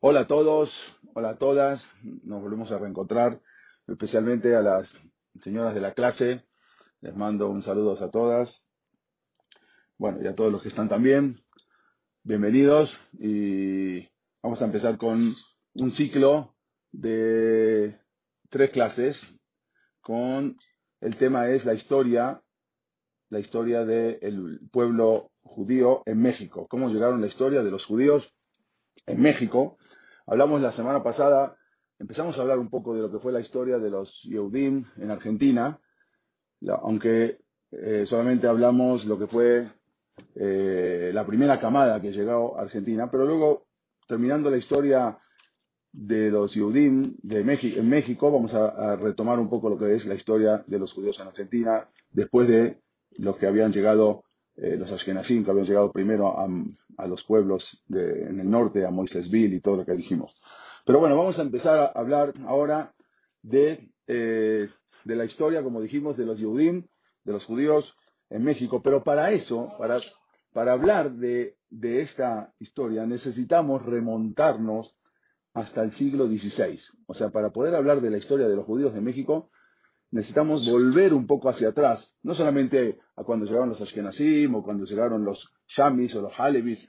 Hola a todos, hola a todas. Nos volvemos a reencontrar, especialmente a las señoras de la clase. Les mando un saludo a todas. Bueno, y a todos los que están también. Bienvenidos. Y vamos a empezar con un ciclo de 3 clases. Con el tema es la historia del pueblo judío en México, cómo llegaron la historia de los judíos en México. Hablamos la semana pasada, empezamos a hablar un poco de lo que fue la historia de los Yehudim en Argentina, aunque solamente hablamos lo que fue la primera camada que llegó a Argentina, pero luego, terminando la historia de los Yehudim en México, vamos a retomar un poco lo que es la historia de los judíos en Argentina, después de los que habían llegado, los Ashkenazim, que habían llegado primero a los pueblos en el norte, a Moisésville y todo lo que dijimos. Pero bueno, vamos a empezar a hablar ahora de la historia, como dijimos, de los Yehudim, de los judíos en México. Pero para eso, para hablar de esta historia, necesitamos remontarnos hasta el siglo XVI. O sea, para poder hablar de la historia de los judíos de México, necesitamos volver un poco hacia atrás, no solamente a cuando llegaron los Ashkenazim o cuando llegaron los Shamis o los Halevis.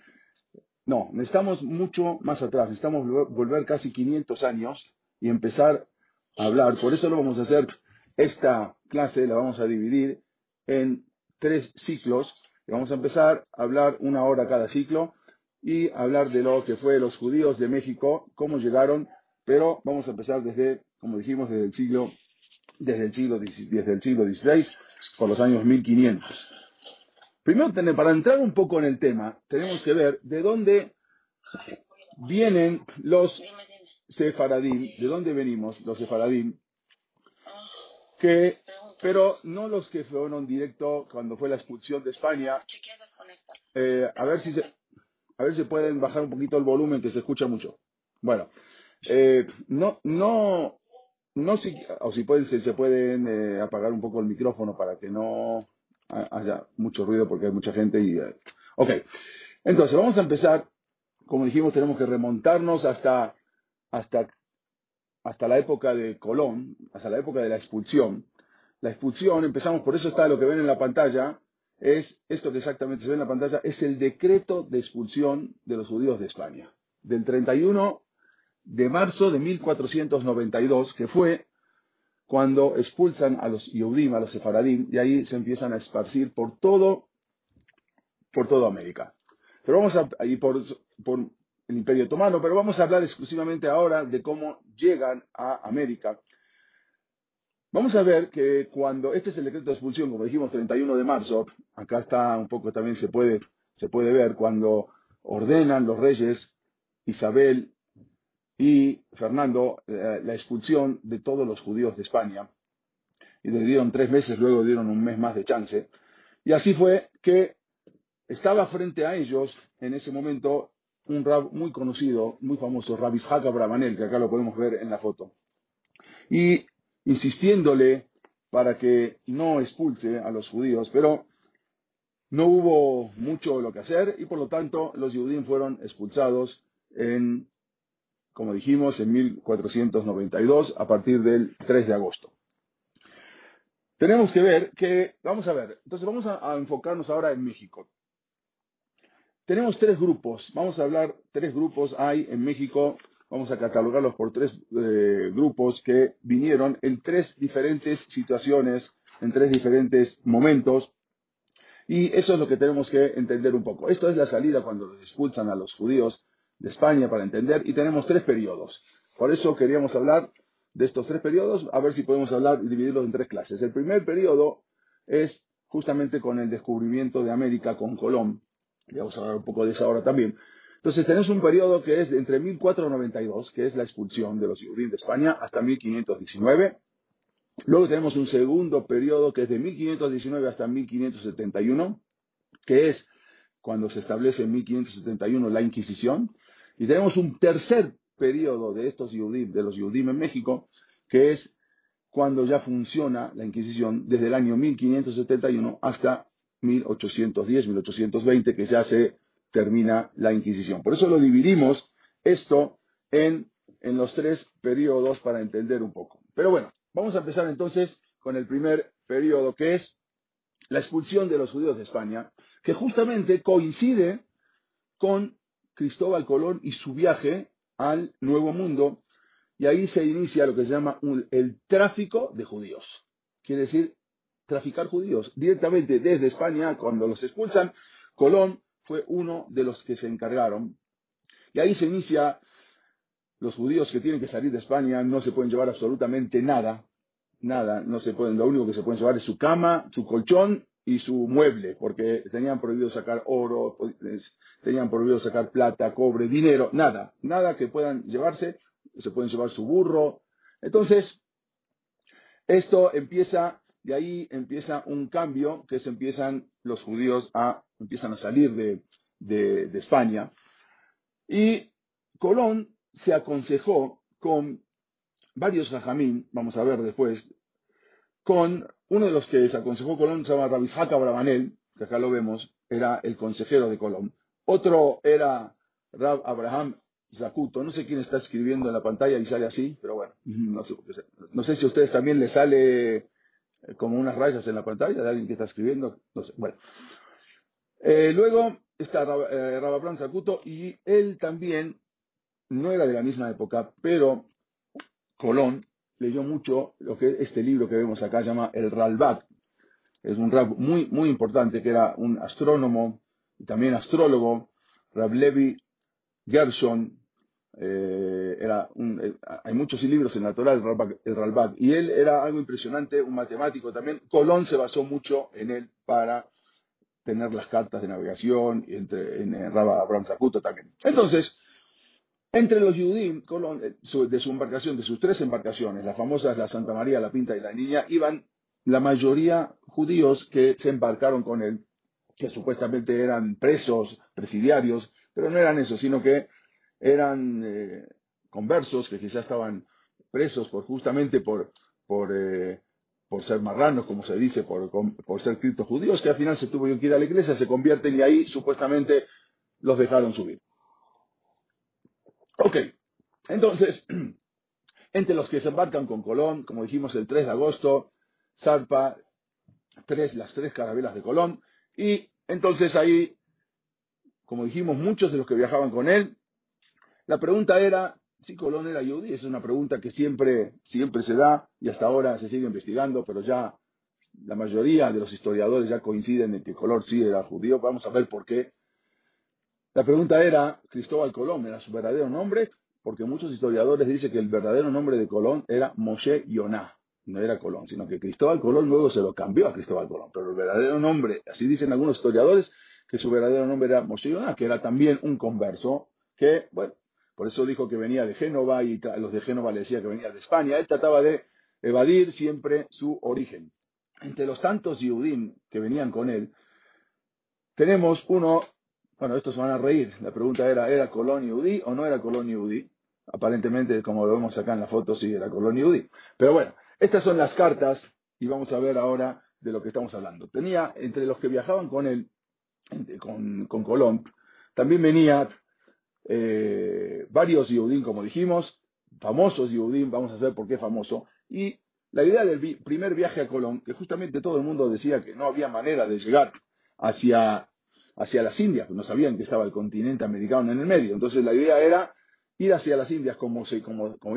No, necesitamos mucho más atrás, necesitamos volver casi 500 años y empezar a hablar. Por eso lo vamos a hacer, esta clase la vamos a dividir en 3 ciclos. Vamos a empezar a hablar 1 hora cada ciclo y hablar de lo que fue los judíos de México, cómo llegaron, pero vamos a empezar desde, como dijimos, desde el siglo XVI, por los años 1500. Primero, para entrar un poco en el tema, tenemos que ver de dónde vienen los sefaradim, de dónde venimos los sefaradim, pero no los que fueron directo cuando fue la expulsión de España. A ver si pueden bajar un poquito el volumen, que se escucha mucho. Bueno, si pueden apagar un poco el micrófono para que no haya mucho ruido, porque hay mucha gente. Ok, entonces vamos a empezar. Como dijimos, tenemos que remontarnos hasta la época de Colón, hasta la época de la expulsión. La expulsión, empezamos, por eso está lo que ven en la pantalla, es esto que exactamente se ve en la pantalla, es el decreto de expulsión de los judíos de España, del 31 de marzo de 1492, que fue cuando expulsan a los Yehudim, a los sefaradim, y ahí se empiezan a esparcir por toda América. Pero por el Imperio Otomano, pero vamos a hablar exclusivamente ahora de cómo llegan a América. Vamos a ver que cuando, este es el decreto de expulsión, como dijimos, 31 de marzo, acá está un poco también se puede ver, cuando ordenan los reyes Isabel y Fernando la expulsión de todos los judíos de España, y le dieron 3 meses, luego dieron un mes más de chance, y así fue que estaba frente a ellos en ese momento un rab muy conocido, muy famoso, Rab Yitzhak Abravanel, que acá lo podemos ver en la foto, y insistiéndole para que no expulse a los judíos, pero no hubo mucho lo que hacer, y por lo tanto los judíos fueron expulsados como dijimos, en 1492, a partir del 3 de agosto. Tenemos que ver que, entonces vamos a enfocarnos ahora en México. Tenemos 3 grupos, vamos a hablar, 3 grupos hay en México, vamos a catalogarlos por 3 grupos que vinieron en 3 diferentes situaciones, en 3 diferentes momentos, y eso es lo que tenemos que entender un poco. Esto es la salida cuando los expulsan a los judíos de España, para entender, y tenemos 3 periodos. Por eso queríamos hablar de estos 3 periodos, a ver si podemos hablar y dividirlos en 3 clases. El primer periodo es justamente con el descubrimiento de América, con Colón, y vamos a hablar un poco de eso ahora también. Entonces tenemos un periodo que es de entre 1492, que es la expulsión de los judíos de España, hasta 1519. Luego tenemos un segundo periodo que es de 1519 hasta 1571, que es cuando se establece en 1571 la Inquisición. Y tenemos un tercer periodo de estos judíos, de los judíos en México, que es cuando ya funciona la Inquisición desde el año 1571 hasta 1810, 1820, que ya se termina la Inquisición. Por eso lo dividimos esto en los tres periodos para entender un poco. Pero bueno, vamos a empezar entonces con el primer periodo, que es la expulsión de los judíos de España, que justamente coincide con Cristóbal Colón y su viaje al Nuevo Mundo, y ahí se inicia lo que se llama el tráfico de judíos. Quiere decir, traficar judíos directamente desde España. Cuando los expulsan, Colón fue uno de los que se encargaron. Y ahí se inicia, los judíos que tienen que salir de España no se pueden llevar absolutamente nada. Nada, no se pueden, lo único que se pueden llevar es su cama, su colchón y su mueble, porque tenían prohibido sacar oro, tenían prohibido sacar plata, cobre, dinero, nada. Nada que puedan llevarse, se pueden llevar su burro. Entonces, esto empieza... De ahí empieza un cambio, que se empiezan los judíos empiezan a salir de España. Y Colón se aconsejó con varios jajamín, vamos a ver después, con uno de los que se aconsejó Colón, se llama Rab Abraham, que acá lo vemos, era el consejero de Colón. Otro era Rab Abraham Zacuto, no sé quién está escribiendo en la pantalla y sale así, pero bueno, no sé si a ustedes también les sale... como unas rayas en la pantalla de alguien que está escribiendo, no sé, bueno. Luego está Rab Abraham Zacuto, y él también no era de la misma época, pero Colón leyó mucho lo que este libro que vemos acá llama el Ralbag. Es un rab muy, muy importante, que era un astrónomo y también astrólogo, Rab Levi Gershon. Hay muchos libros en la Torah el Ralbag, y él era algo impresionante, un matemático también. Colón se basó mucho en él para tener las cartas de navegación, en Rab Abraham Zacuto también. Entonces, entre los judíos, Colón, de su embarcación, de sus tres embarcaciones, las famosas la Santa María, la Pinta y la Niña, iban la mayoría judíos que se embarcaron con él, que supuestamente eran presos, presidiarios, pero no eran eso, sino que eran conversos que quizás estaban presos por ser marranos, como se dice, por ser cripto judíos, que al final se tuvieron que ir a la iglesia, se convierten y ahí supuestamente los dejaron subir. Ok, entonces, entre los que se embarcan con Colón, como dijimos, el 3 de agosto, zarpa las tres carabelas de Colón, y entonces ahí, como dijimos, muchos de los que viajaban con él. La pregunta era, si Colón era judío, es una pregunta que siempre se da y hasta ahora se sigue investigando, pero ya la mayoría de los historiadores ya coinciden en que Colón sí era judío. Vamos a ver por qué. La pregunta era, ¿Cristóbal Colón era su verdadero nombre? Porque muchos historiadores dicen que el verdadero nombre de Colón era Moshe Yonah, no era Colón, sino que Cristóbal Colón luego se lo cambió a Cristóbal Colón, pero el verdadero nombre, así dicen algunos historiadores, que su verdadero nombre era Moshe Yonah, que era también un converso, que, bueno, por eso dijo que venía de Génova, y los de Génova le decían que venía de España. Él trataba de evadir siempre su origen. Entre los tantos Yehudim que venían con él, tenemos uno, bueno, estos van a reír. La pregunta era, ¿era Colón Yehudí o no era Colón Yehudí? Aparentemente, como lo vemos acá en la foto, sí era Colón Yehudí. Pero bueno, estas son las cartas, y vamos a ver ahora de lo que estamos hablando. Tenía, entre los que viajaban con él, con Colón, también venía... varios Yehudim, como dijimos, famosos Yehudim, vamos a ver por qué famoso, y la idea del primer viaje a Colón, que justamente todo el mundo decía que no había manera de llegar hacia las Indias, pues no sabían que estaba el continente americano en el medio, entonces la idea era ir hacia las Indias como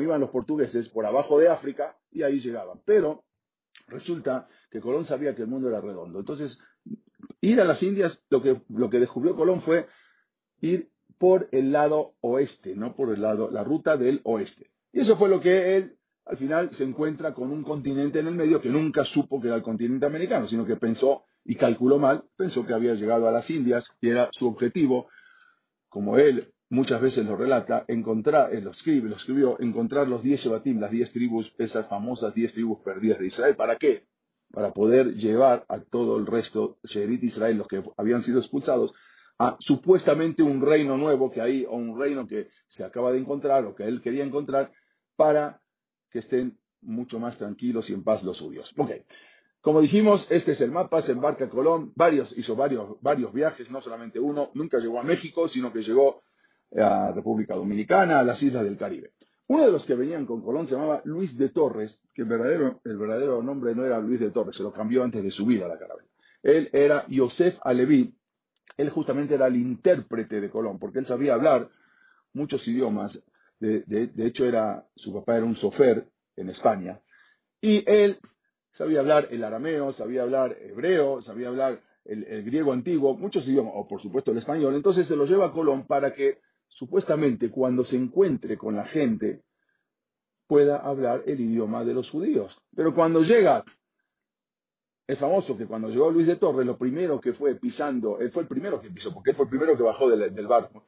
iban los portugueses, por abajo de África, y ahí llegaban, pero resulta que Colón sabía que el mundo era redondo, entonces ir a las Indias, lo que descubrió Colón fue ir por el lado oeste, no por la ruta del oeste. Y eso fue lo que él, al final, se encuentra con un continente en el medio que nunca supo que era el continente americano, sino que pensó, y calculó mal, pensó que había llegado a las Indias, y era su objetivo. como él muchas veces lo relata, lo escribió, encontrar los 10 Shebatim, las 10 tribus, esas famosas 10 tribus perdidas de Israel. ¿Para qué? Para poder llevar a todo el resto, Sheerit Israel, los que habían sido expulsados, a supuestamente un reino nuevo que hay, o un reino que se acaba de encontrar, o que él quería encontrar, para que estén mucho más tranquilos y en paz los judíos. Ok, como dijimos, este es el mapa, se embarca Colón, hizo varios viajes, no solamente uno, nunca llegó a México, sino que llegó a República Dominicana, a las islas del Caribe. Uno de los que venían con Colón se llamaba Luis de Torres, que el verdadero nombre no era Luis de Torres, se lo cambió antes de subir a la carabela. Él era Yosef Aleví, él justamente era el intérprete de Colón, porque él sabía hablar muchos idiomas. De hecho, su papá era un sofer en España, y él sabía hablar el arameo, sabía hablar hebreo, sabía hablar el griego antiguo, muchos idiomas, o por supuesto el español. Entonces se lo lleva a Colón para que, supuestamente, cuando se encuentre con la gente, pueda hablar el idioma de los judíos. Pero cuando llega, es famoso que cuando llegó Luis de Torres, lo primero que fue pisando, él fue el primero que pisó, porque él fue el primero que bajó del barco,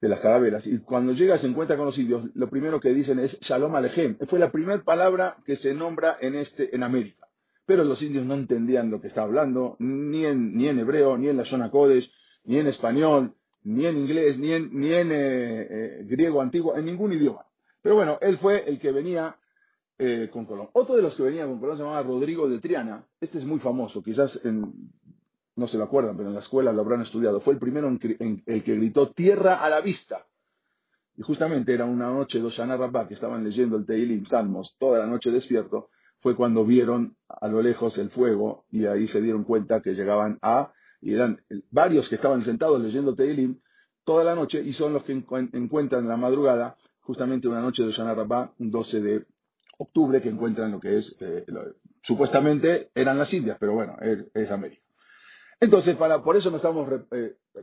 de las carabelas, y cuando llega se encuentra con los indios, lo primero que dicen es Shalom Alejem. Fue la primera palabra que se nombra en América. Pero los indios no entendían lo que estaba hablando, ni en hebreo, ni en la Shona Kodesh, ni en español, ni en inglés, ni en griego antiguo, en ningún idioma. Pero bueno, él fue el que venía con Colón. Otro de los que venía con Colón se llamaba Rodrigo de Triana. Este es muy famoso, quizás no se lo acuerdan, pero en la escuela lo habrán estudiado. Fue el primero en el que gritó tierra a la vista. Y justamente era una noche de Oshanarapá, que estaban leyendo el Teilim, Salmos, toda la noche despierto, fue cuando vieron a lo lejos el fuego, y ahí se dieron cuenta que llegaban y eran varios que estaban sentados leyendo Teilim toda la noche, y son los que encuentran en la madrugada, justamente una noche de Oshanarapá, un 12 de octubre, que encuentran lo que es, supuestamente eran las Indias, pero bueno, es América. Entonces, por eso nos estamos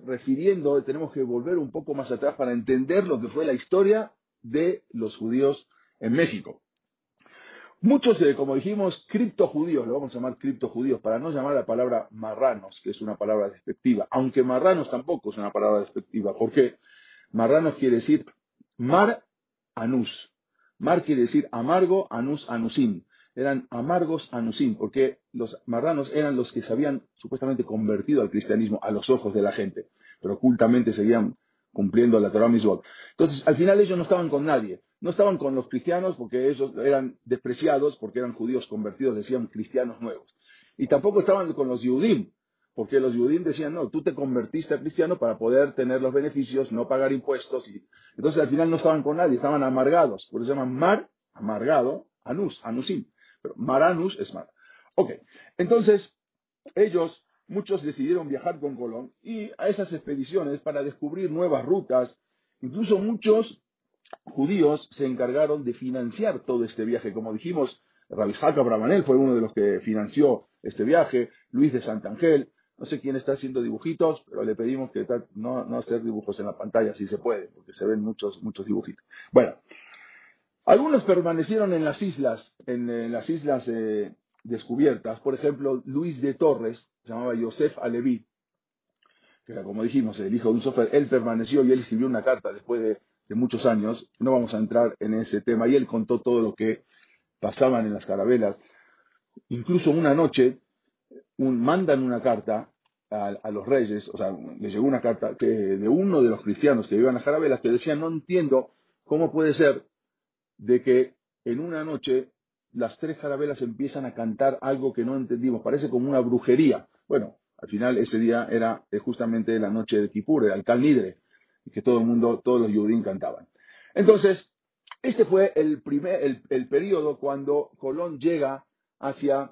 refiriendo, tenemos que volver un poco más atrás para entender lo que fue la historia de los judíos en México. Muchos, como dijimos, criptojudíos, lo vamos a llamar criptojudíos, para no llamar la palabra marranos, que es una palabra despectiva, aunque marranos tampoco es una palabra despectiva, porque marranos quiere decir mar anus. Mar quiere decir amargo, anus, anusín. Eran amargos anusín, porque los marranos eran los que se habían supuestamente convertido al cristianismo a los ojos de la gente, pero ocultamente seguían cumpliendo la Torah Mitzvot. Entonces, al final ellos no estaban con nadie, no estaban con los cristianos porque ellos eran despreciados, porque eran judíos convertidos, decían cristianos nuevos. Y tampoco estaban con los Yehudim, porque los Yehudim decían, no, tú te convertiste a cristiano para poder tener los beneficios, no pagar impuestos. Entonces, al final no estaban con nadie, estaban amargados, por eso se llaman mar, amargado, anus, anusim. Pero Maranus es Mar. Ok, entonces muchos decidieron viajar con Colón y a esas expediciones para descubrir nuevas rutas. Incluso muchos judíos se encargaron de financiar todo este viaje. Como dijimos, Rab Yitzhak Abravanel fue uno de los que financió este viaje, Luis de Santangel, no sé quién está haciendo dibujitos, pero le pedimos que no hacer dibujos en la pantalla si se puede, porque se ven muchos dibujitos. Bueno. Algunos permanecieron en las islas, descubiertas. Por ejemplo, Luis de Torres, se llamaba Yosef Aleví, que era, como dijimos, el hijo de un sofer. Él permaneció y él escribió una carta después de muchos años. No vamos a entrar en ese tema. Y él contó todo lo que pasaban en las carabelas. Incluso una noche mandan una carta a los reyes, o sea, le llegó una carta de uno de los cristianos que vivían en las carabelas, que decía, no entiendo cómo puede ser de que en una noche las tres carabelas empiezan a cantar algo que no entendimos, parece como una brujería. Bueno, al final ese día era justamente la noche de Kippur, era el Kal Nidre, que todo el mundo, todos los Yehudim cantaban. Entonces, este fue el periodo cuando Colón llega hacia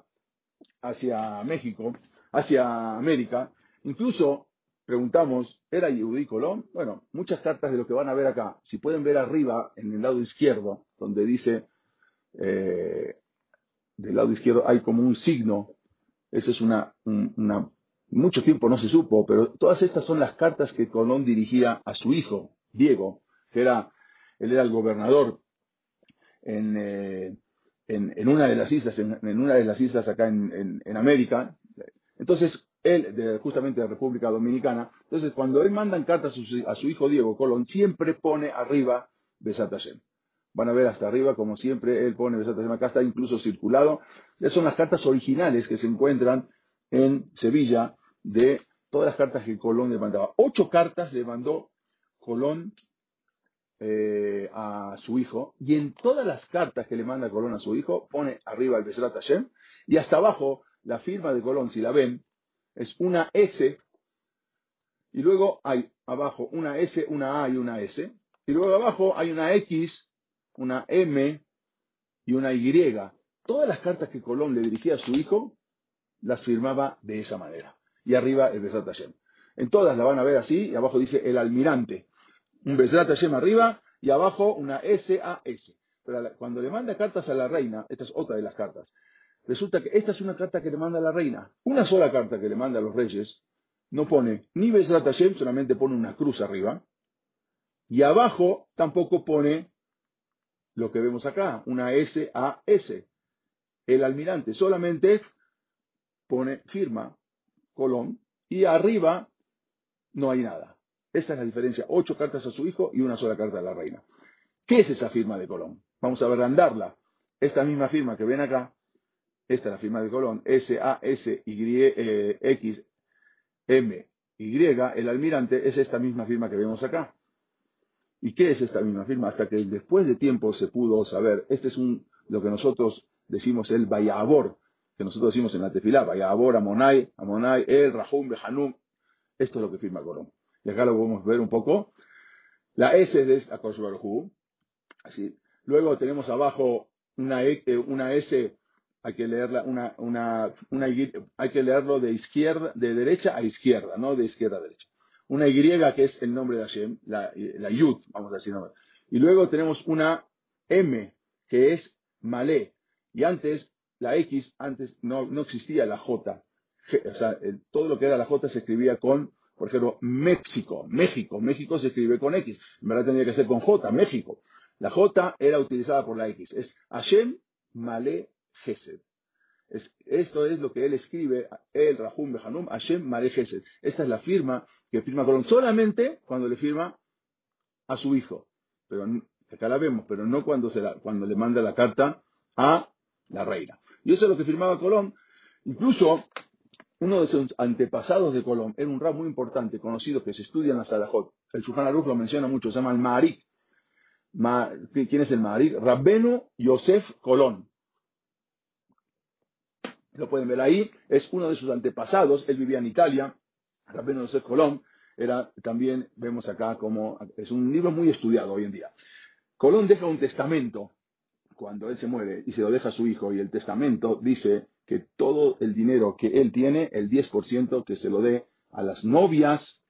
México, hacia América. Incluso preguntamos, ¿era Yehudí Colón? Bueno, muchas cartas de lo que van a ver acá. Si pueden ver arriba, en el lado izquierdo, donde dice, del lado izquierdo hay como un signo. Esa es mucho tiempo no se supo, pero todas estas son las cartas que Colón dirigía a su hijo, Diego, que él era el gobernador en una de las islas acá en América. Entonces, él justamente de la República Dominicana. Entonces, cuando él manda cartas a su hijo Diego Colón, siempre pone arriba Bezrat Hashem. Van a ver hasta arriba, como siempre, él pone Bezrat Hashem. Acá está incluso circulado. Esas son las cartas originales que se encuentran en Sevilla de todas las cartas que Colón le mandaba. 8 cartas le mandó Colón a su hijo, y en todas las cartas que le manda Colón a su hijo pone arriba el Bezrat Hashem, y hasta abajo la firma de Colón, si la ven, es una S, y luego hay abajo una S, una A y una S, y luego abajo hay una X, una M y una Y. Todas las cartas que Colón le dirigía a su hijo las firmaba de esa manera, y arriba el Bezrat Hashem. En todas la van a ver así, y abajo dice el almirante. Un Bezrat Hashem arriba y abajo una S-A-S. Pero cuando le manda cartas a la reina, esta es otra de las cartas, resulta que esta es una carta que le manda a la reina. Una sola carta que le manda a los reyes no pone ni Bezrat Hashem, solamente pone una cruz arriba, y abajo tampoco pone lo que vemos acá, una S-A-S. El almirante solamente pone firma Colón, y arriba no hay nada. Esa es la diferencia. 8 cartas a su hijo y una sola carta a la reina. ¿Qué es esa firma de Colón? Vamos a agrandarla. Esta misma firma que ven acá, esta es la firma de Colón, S-A-S-Y-X-M-Y, el almirante, es esta misma firma que vemos acá. ¿Y qué es esta misma firma? Hasta que después de tiempo se pudo saber. Este es lo que nosotros decimos el Bayabor, que nosotros decimos en la tefilá, Bayabor, Amonai, El, Rahum, Behanum. Esto es lo que firma Colón. Y acá lo podemos ver un poco. La S es de Akadosh Baruj Hu. Así. Luego tenemos abajo una S, hay que leerla, una Y, hay que leerlo de derecha a izquierda, no de izquierda a derecha. Una Y que es el nombre de Hashem, la Yud, vamos a decir. Y luego tenemos una M, que es Malé. Y antes, la X, antes no existía la J. O sea, todo lo que era la J se escribía con... Por ejemplo, México se escribe con X. En verdad tendría que ser con J, México. La J era utilizada por la X. Es Hashem Malé Gesed. Esto es lo que él escribe, El Rahum Behanum, Hashem Malé Gesed. Esta es la firma que firma Colón solamente cuando le firma a su hijo. Pero acá la vemos, pero no cuando le manda la carta a la reina. Y eso es lo que firmaba Colón. Incluso... Uno de sus antepasados de Colón era un rab muy importante, conocido, que se estudia en la Salahot. El Shulchan Aruch lo menciona mucho, se llama el Maharik. ¿Quién es el Maharik? Rabbenu Yosef Colón. Lo pueden ver ahí, es uno de sus antepasados, él vivía en Italia. Rabbenu Yosef Colón era también, vemos acá, como es un libro muy estudiado hoy en día. Colón deja un testamento cuando él se muere y se lo deja a su hijo, y el testamento dice... que todo el dinero que él tiene, el 10% que se lo dé a las novias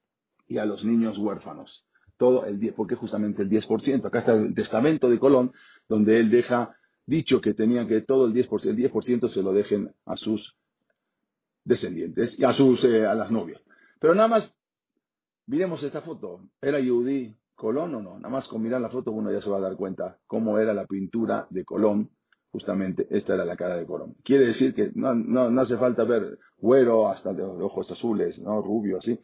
y a los niños huérfanos. Todo el 10%, porque justamente el 10%. Acá está el testamento de Colón, donde él deja dicho que tenían que todo el 10% se lo dejen a sus descendientes y a las novias. Pero nada más, miremos esta foto. ¿Era Yehudí Colón o no? Nada más con mirar la foto uno ya se va a dar cuenta cómo era la pintura de Colón. Justamente esta era la cara de Colón. Quiere decir que no hace falta ver güero, hasta de ojos azules, no rubio, así.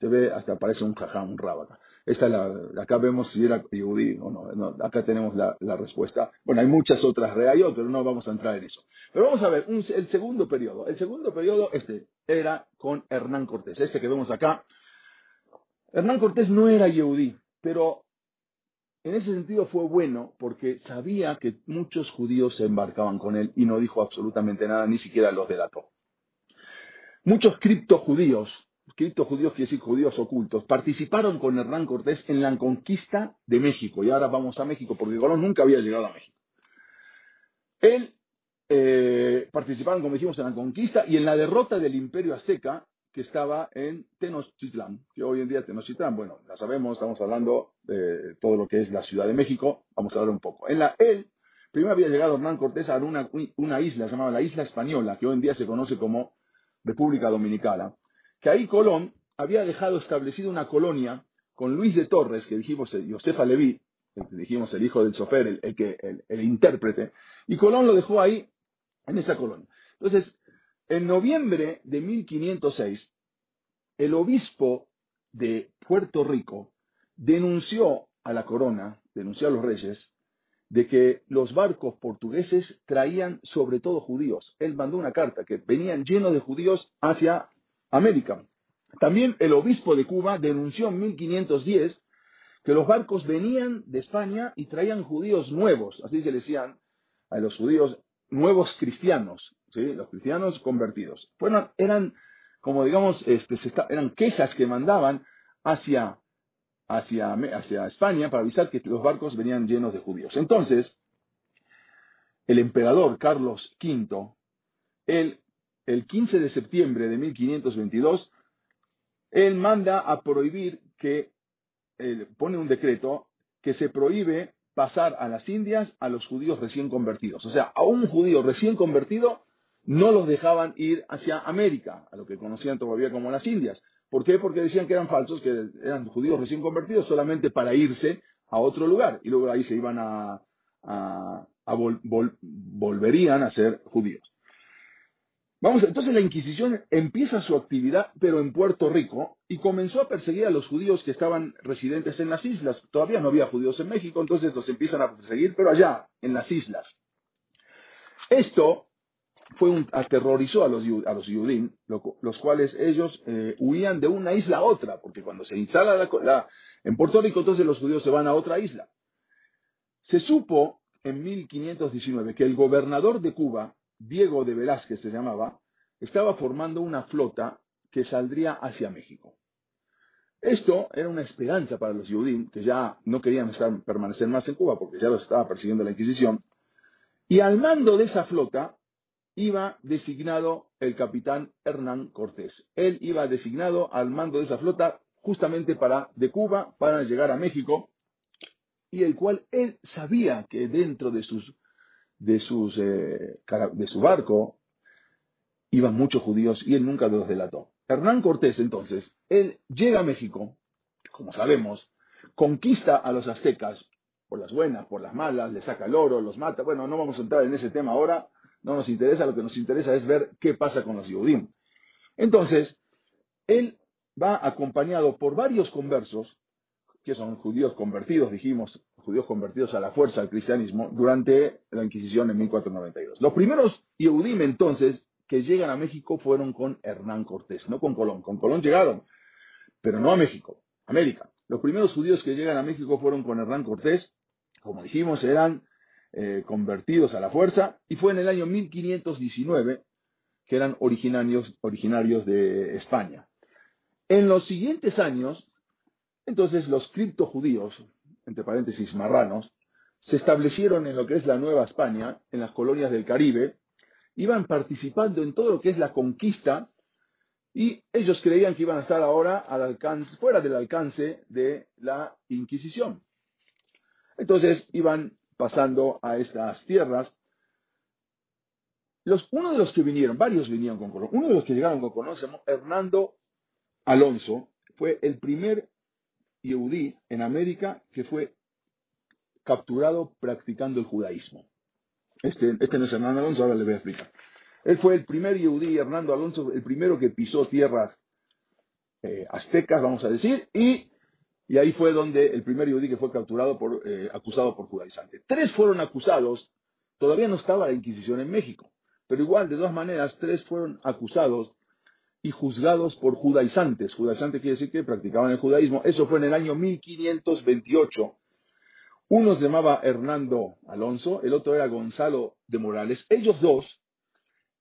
Se ve, hasta parece un jajam, un rab acá. Esta acá vemos si era yudí o no. Acá tenemos la respuesta. Bueno, hay muchas otras reayot, pero no vamos a entrar en eso. Pero vamos a ver el segundo periodo. El segundo periodo era con Hernán Cortés. Este que vemos acá. Hernán Cortés no era yudí, pero... En ese sentido fue bueno porque sabía que muchos judíos se embarcaban con él y no dijo absolutamente nada, ni siquiera los delató. Muchos criptojudíos quiere decir judíos ocultos, participaron con Hernán Cortés en la conquista de México. Y ahora vamos a México porque Colón nunca había llegado a México. Participaron, como dijimos, en la conquista y en la derrota del Imperio Azteca, que estaba en Tenochtitlán, que hoy en día Tenochtitlán, bueno, la sabemos, estamos hablando de todo lo que es la Ciudad de México, vamos a hablar un poco. Primero había llegado Hernán Cortés a una isla, llamada la Isla Española, que hoy en día se conoce como República Dominicana, que ahí Colón había dejado establecida una colonia con Luis de Torres, que dijimos, Josefa Leví, que dijimos el hijo del sofer, el intérprete, y Colón lo dejó ahí, en esa colonia. Entonces, en noviembre de 1506, El obispo de Puerto Rico denunció a la corona, denunció a los reyes, de que los barcos portugueses traían sobre todo judíos. Él mandó una carta que venían llenos de judíos hacia América. También el obispo de Cuba denunció en 1510 que los barcos venían de España y traían judíos nuevos, así se le decían a los judíos, nuevos cristianos, ¿sí? Los cristianos convertidos. Bueno, eran, como digamos, eran quejas que mandaban hacia España para avisar que los barcos venían llenos de judíos. Entonces, el emperador Carlos V, el 15 de septiembre de 1522, él manda a prohibir que, pone un decreto que se prohíbe pasar a las Indias a los judíos recién convertidos. O sea, a un judío recién convertido no los dejaban ir hacia América, a lo que conocían todavía como las Indias. ¿Por qué? Porque decían que eran falsos, que eran judíos recién convertidos solamente para irse a otro lugar. Y luego ahí se iban volverían a ser judíos. Entonces la Inquisición empieza su actividad, pero en Puerto Rico, y comenzó a perseguir a los judíos que estaban residentes en las islas. Todavía no había judíos en México, entonces los empiezan a perseguir, pero allá, en las islas. Esto aterrorizó a los judíos, los cuales ellos huían de una isla a otra, porque cuando se instala en Puerto Rico, entonces los judíos se van a otra isla. Se supo en 1519 que el gobernador de Cuba, Diego de Velázquez se llamaba, estaba formando una flota que saldría hacia México. Esto era una esperanza para los judíos, que ya no querían permanecer más en Cuba porque ya los estaba persiguiendo la Inquisición. Y al mando de esa flota iba designado el capitán Hernán Cortés. Él iba designado al mando de esa flota justamente de Cuba para llegar a México, y el cual él sabía que dentro de su barco iban muchos judíos, y él nunca los delató. Hernán Cortés, entonces, él llega a México, como sabemos, conquista a los aztecas, por las buenas, por las malas, le saca el oro, los mata. Bueno, no vamos a entrar en ese tema ahora, no nos interesa, lo que nos interesa es ver qué pasa con los judíos. Entonces, él va acompañado por varios conversos, que son judíos convertidos, dijimos, judíos convertidos a la fuerza al cristianismo durante la Inquisición en 1492. Los primeros Yehudim, entonces, que llegan a México fueron con Hernán Cortés, no con Colón. Con Colón llegaron, pero no a México, América. Los primeros judíos que llegan a México fueron con Hernán Cortés, como dijimos, eran convertidos a la fuerza, y fue en el año 1519 que eran originarios de España. En los siguientes años, entonces, los criptojudíos, entre paréntesis marranos, se establecieron en lo que es la Nueva España, en las colonias del Caribe, iban participando en todo lo que es la conquista, y ellos creían que iban a estar ahora fuera del alcance de la Inquisición. Entonces iban pasando a estas tierras. Uno de los que vinieron, varios vinieron con Colón, uno de los que llegaron con Colón, Hernando Alonso, fue el primer Yehudí en América que fue capturado practicando el judaísmo. Este no es Hernando Alonso, ahora les voy a explicar. Él fue el primer Yehudí, Hernando Alonso, el primero que pisó tierras aztecas, vamos a decir, y ahí fue donde el primer Yehudí que fue capturado acusado por judaizante. 3 fueron acusados, todavía no estaba la Inquisición en México, pero igual, de todas maneras, 3 fueron acusados y juzgados por judaizantes. Judaizantes quiere decir que practicaban el judaísmo. Eso fue en el año 1528. Uno se llamaba Hernando Alonso, el otro era Gonzalo de Morales. Ellos dos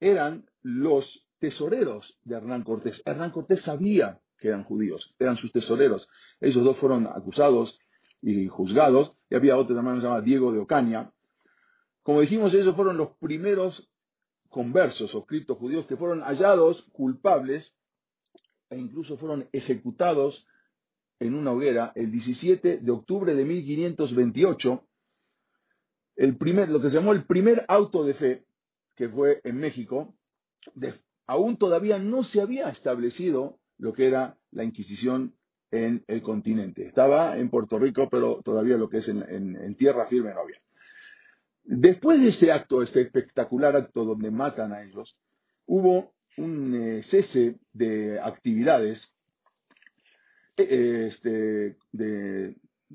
eran los tesoreros de Hernán Cortés. Hernán Cortés sabía que eran judíos, eran sus tesoreros. Ellos dos fueron acusados y juzgados. Y había otro hermano llamado Diego de Ocaña. Como dijimos, ellos fueron los primeros conversos o criptojudíos que fueron hallados culpables e incluso fueron ejecutados en una hoguera el 17 de octubre de 1528. Lo que se llamó el primer auto de fe, que fue en México. Aún todavía no se había establecido lo que era la Inquisición en el continente. Estaba en Puerto Rico, pero todavía lo que es en tierra firme no había. Después de este acto, este espectacular acto donde matan a ellos, hubo un cese de actividades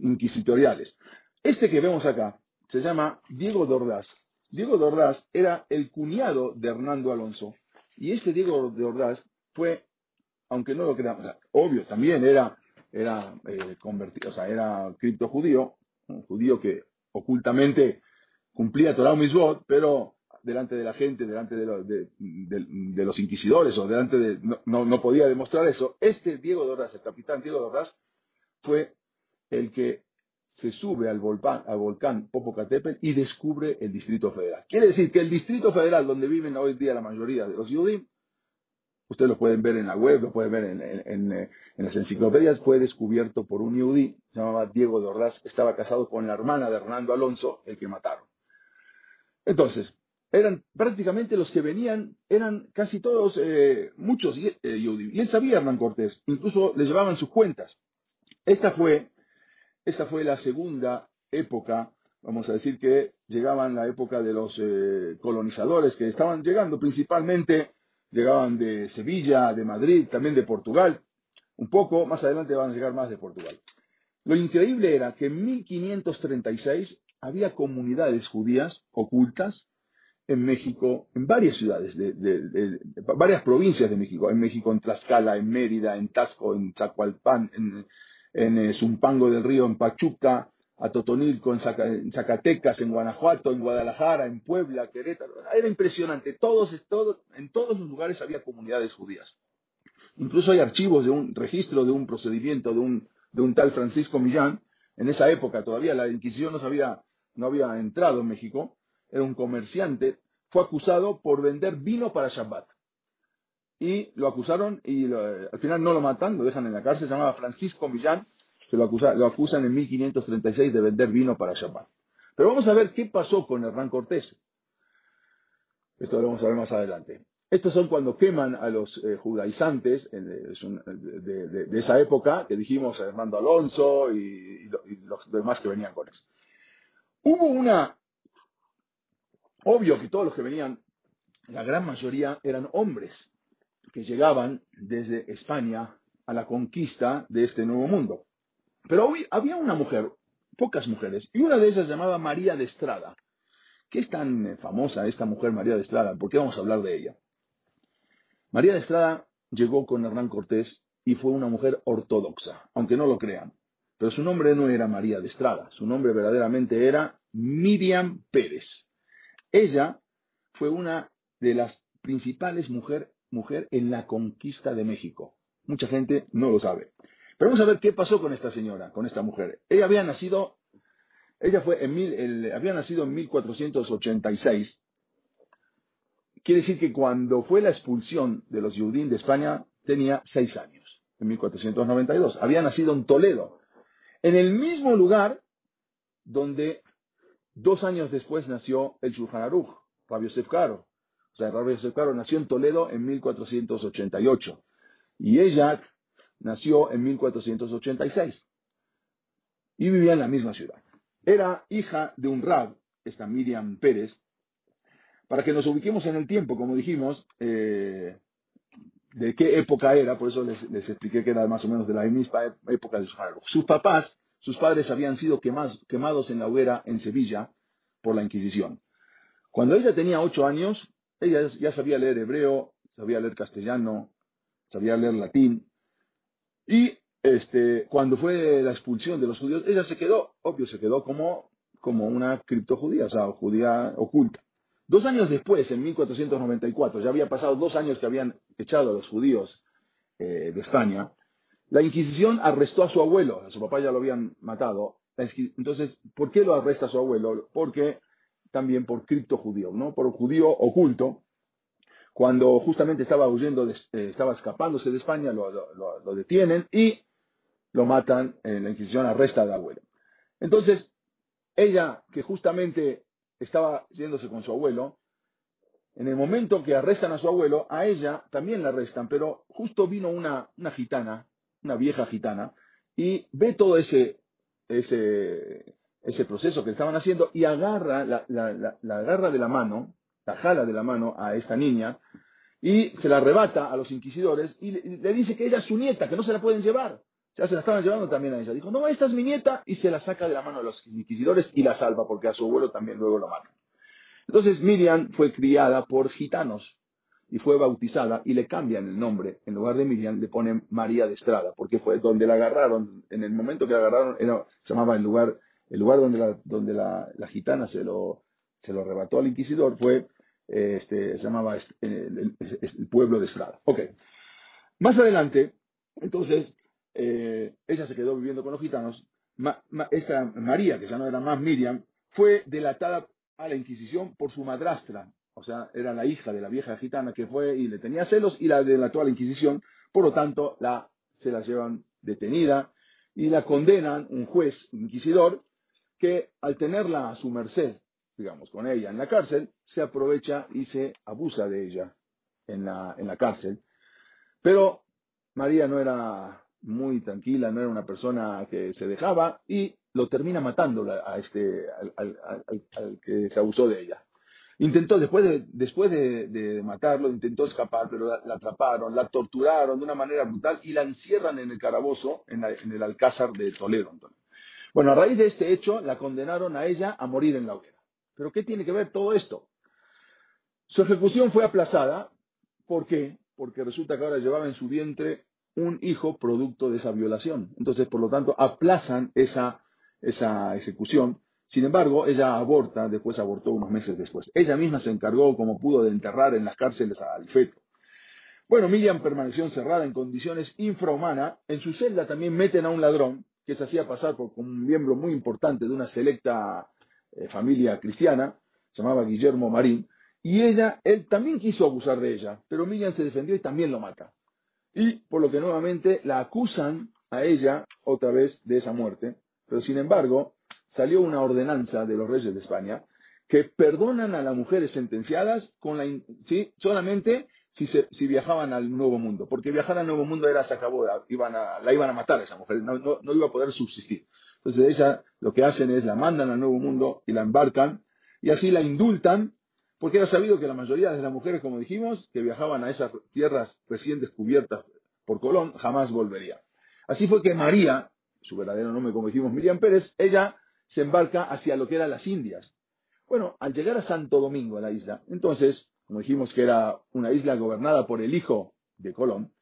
inquisitoriales. Este que vemos acá se llama Diego de Ordaz. Diego de Ordaz era el cuñado de Hernando Alonso. Y este Diego de Ordaz fue, aunque no lo creamos, o sea, obvio, también era convertido, o sea, era cripto judío, un judío que ocultamente cumplía Torah o Mitzvot, pero delante de la gente, delante de los inquisidores, o delante de... No podía demostrar eso. Este Diego de Ordaz, el capitán Diego de Ordaz, fue el que se sube al volcán Popocatépetl y descubre el Distrito Federal. Quiere decir que el Distrito Federal, donde viven hoy día la mayoría de los Yudim, ustedes lo pueden ver en la web, lo pueden ver en las enciclopedias, fue descubierto por un Yudí, se llamaba Diego de Ordaz, estaba casado con la hermana de Hernando Alonso, el que mataron. Entonces, eran prácticamente los que venían, eran casi todos, muchos Yudí. Y él sabía, Hernán Cortés, incluso le llevaban sus cuentas. Esta fue la segunda época, vamos a decir que llegaban la época de los colonizadores que estaban llegando, principalmente llegaban de Sevilla, de Madrid, también de Portugal. Un poco más adelante van a llegar más de Portugal. Lo increíble era que en 1536 había comunidades judías ocultas en México, en varias ciudades, de varias provincias de México. En México, en Tlaxcala, en Mérida, en Taxco, en Zacualpan, en Zumpango del Río, en Pachuca, Atotonilco, en Zacatecas, en Guanajuato, en Guadalajara, en Puebla, Querétaro. Era impresionante. En todos los lugares había comunidades judías. Incluso hay archivos de un registro de un procedimiento de un tal Francisco Millán. En esa época todavía la Inquisición no había entrado en México. Era un comerciante. Fue acusado por vender vino para Shabbat. Y lo acusaron al final no lo matan, lo dejan en la cárcel. Se llamaba Francisco Millán. Lo acusan en 1536 de vender vino para Shabbat. Pero vamos a ver qué pasó con Hernán Cortés. Esto lo vamos a ver más adelante. Estos son cuando queman a los judaizantes de esa época, que dijimos a Hernando Alonso y los demás que venían con eso. Obvio que todos los que venían, la gran mayoría eran hombres que llegaban desde España a la conquista de este nuevo mundo. Pero había una mujer, pocas mujeres, y una de ellas se llamaba María de Estrada. ¿Qué es tan famosa esta mujer María de Estrada? ¿Por qué vamos a hablar de ella? María de Estrada llegó con Hernán Cortés y fue una mujer ortodoxa, aunque no lo crean. Pero su nombre no era María de Estrada, su nombre verdaderamente era Miriam Pérez. Ella fue una de las principales mujer en la conquista de México. Mucha gente no lo sabe. Pero vamos a ver qué pasó con esta señora, con esta mujer. Había nacido en 1486. Quiere decir que cuando fue la expulsión de los Yudim de España, tenía 6 años, en 1492. Había nacido en Toledo, en el mismo lugar donde 2 años después nació el Shulchan Aruch, Rabbi Yosef Caro. O sea, Rabbi Yosef Caro nació en Toledo en 1488. Y ella nació en 1486 y vivía en la misma ciudad. Era hija de un rab, esta Miriam Pérez. Para que nos ubiquemos en el tiempo, como dijimos, de qué época era, por eso les expliqué que era más o menos de la misma época de sus padres habían sido quemados en la hoguera en Sevilla por la Inquisición. Cuando ella tenía 8 años, ella ya sabía leer hebreo, sabía leer castellano, sabía leer latín. Y cuando fue la expulsión de los judíos, ella se quedó como una criptojudía, o sea, judía oculta. 2 años después, en 1494, ya había pasado 2 años que habían echado a los judíos de España, la Inquisición arrestó a su abuelo, a su papá ya lo habían matado. Entonces, ¿por qué lo arresta a su abuelo? Porque también por criptojudío, ¿no? Por judío oculto. Cuando justamente estaba huyendo, estaba escapándose de España, lo detienen y lo matan. La Inquisición arresta al abuelo. Entonces, ella, que justamente estaba yéndose con su abuelo, en el momento que arrestan a su abuelo, a ella también la arrestan, pero justo vino una gitana, una vieja gitana, y ve todo ese proceso que estaban haciendo y agarra la agarra de la mano, la jala de la mano a esta niña y se la arrebata a los inquisidores y le dice que ella es su nieta, que no se la pueden llevar. Ya se la estaban llevando también a ella. Dijo, no, esta es mi nieta, y se la saca de la mano de los inquisidores y la salva, porque a su abuelo también luego lo matan. Entonces Miriam fue criada por gitanos y fue bautizada, y le cambian el nombre. En lugar de Miriam le ponen María de Estrada, porque fue donde la agarraron. En el momento que la agarraron, se llamaba el lugar donde la gitana se lo arrebató al inquisidor, fue se llamaba el pueblo de Estrada. Okay. Más adelante, entonces, ella se quedó viviendo con los gitanos. Esta María, que ya no era más Miriam, fue delatada a la Inquisición por su madrastra. O sea, era la hija de la vieja gitana que fue y le tenía celos y la delató a la Inquisición. Por lo tanto, se la llevan detenida y la condenan un juez inquisidor que, al tenerla a su merced, digamos, con ella en la cárcel, se aprovecha y se abusa de ella en la cárcel. Pero María no era muy tranquila, no era una persona que se dejaba, y lo termina matando al que se abusó de ella. Intentó, después de matarlo, intentó escapar, pero la atraparon, la torturaron de una manera brutal y la encierran en el calabozo, en el Alcázar de Toledo. Entonces, bueno, a raíz de este hecho, la condenaron a ella a morir en la hoguera. ¿Pero qué tiene que ver todo esto? Su ejecución fue aplazada. ¿Por qué? Porque resulta que ahora llevaba en su vientre un hijo producto de esa violación. Entonces, por lo tanto, aplazan esa ejecución. Sin embargo, ella aborta, después abortó unos meses después. Ella misma se encargó, como pudo, de enterrar en las cárceles al feto. Bueno, Miriam permaneció encerrada en condiciones infrahumanas. En su celda también meten a un ladrón, que se hacía pasar por un miembro muy importante de una selecta familia cristiana, se llamaba Guillermo Marín, y él también quiso abusar de ella, pero Miriam se defendió y también lo mata. Y por lo que nuevamente la acusan a ella otra vez de esa muerte, pero sin embargo salió una ordenanza de los reyes de España que perdonan a las mujeres sentenciadas solamente si viajaban al Nuevo Mundo, porque viajar al Nuevo Mundo se acabó, la iban a matar a esa mujer, no iba a poder subsistir. Entonces ella, lo que hacen es la mandan al Nuevo Mundo y la embarcan, y así la indultan, porque era sabido que la mayoría de las mujeres, como dijimos, que viajaban a esas tierras recién descubiertas por Colón, jamás volverían. Así fue que María, su verdadero nombre, como dijimos, Miriam Pérez, ella se embarca hacia lo que eran las Indias. Bueno, al llegar a Santo Domingo, a la isla, entonces, como dijimos que era una isla gobernada por el hijo de Colón,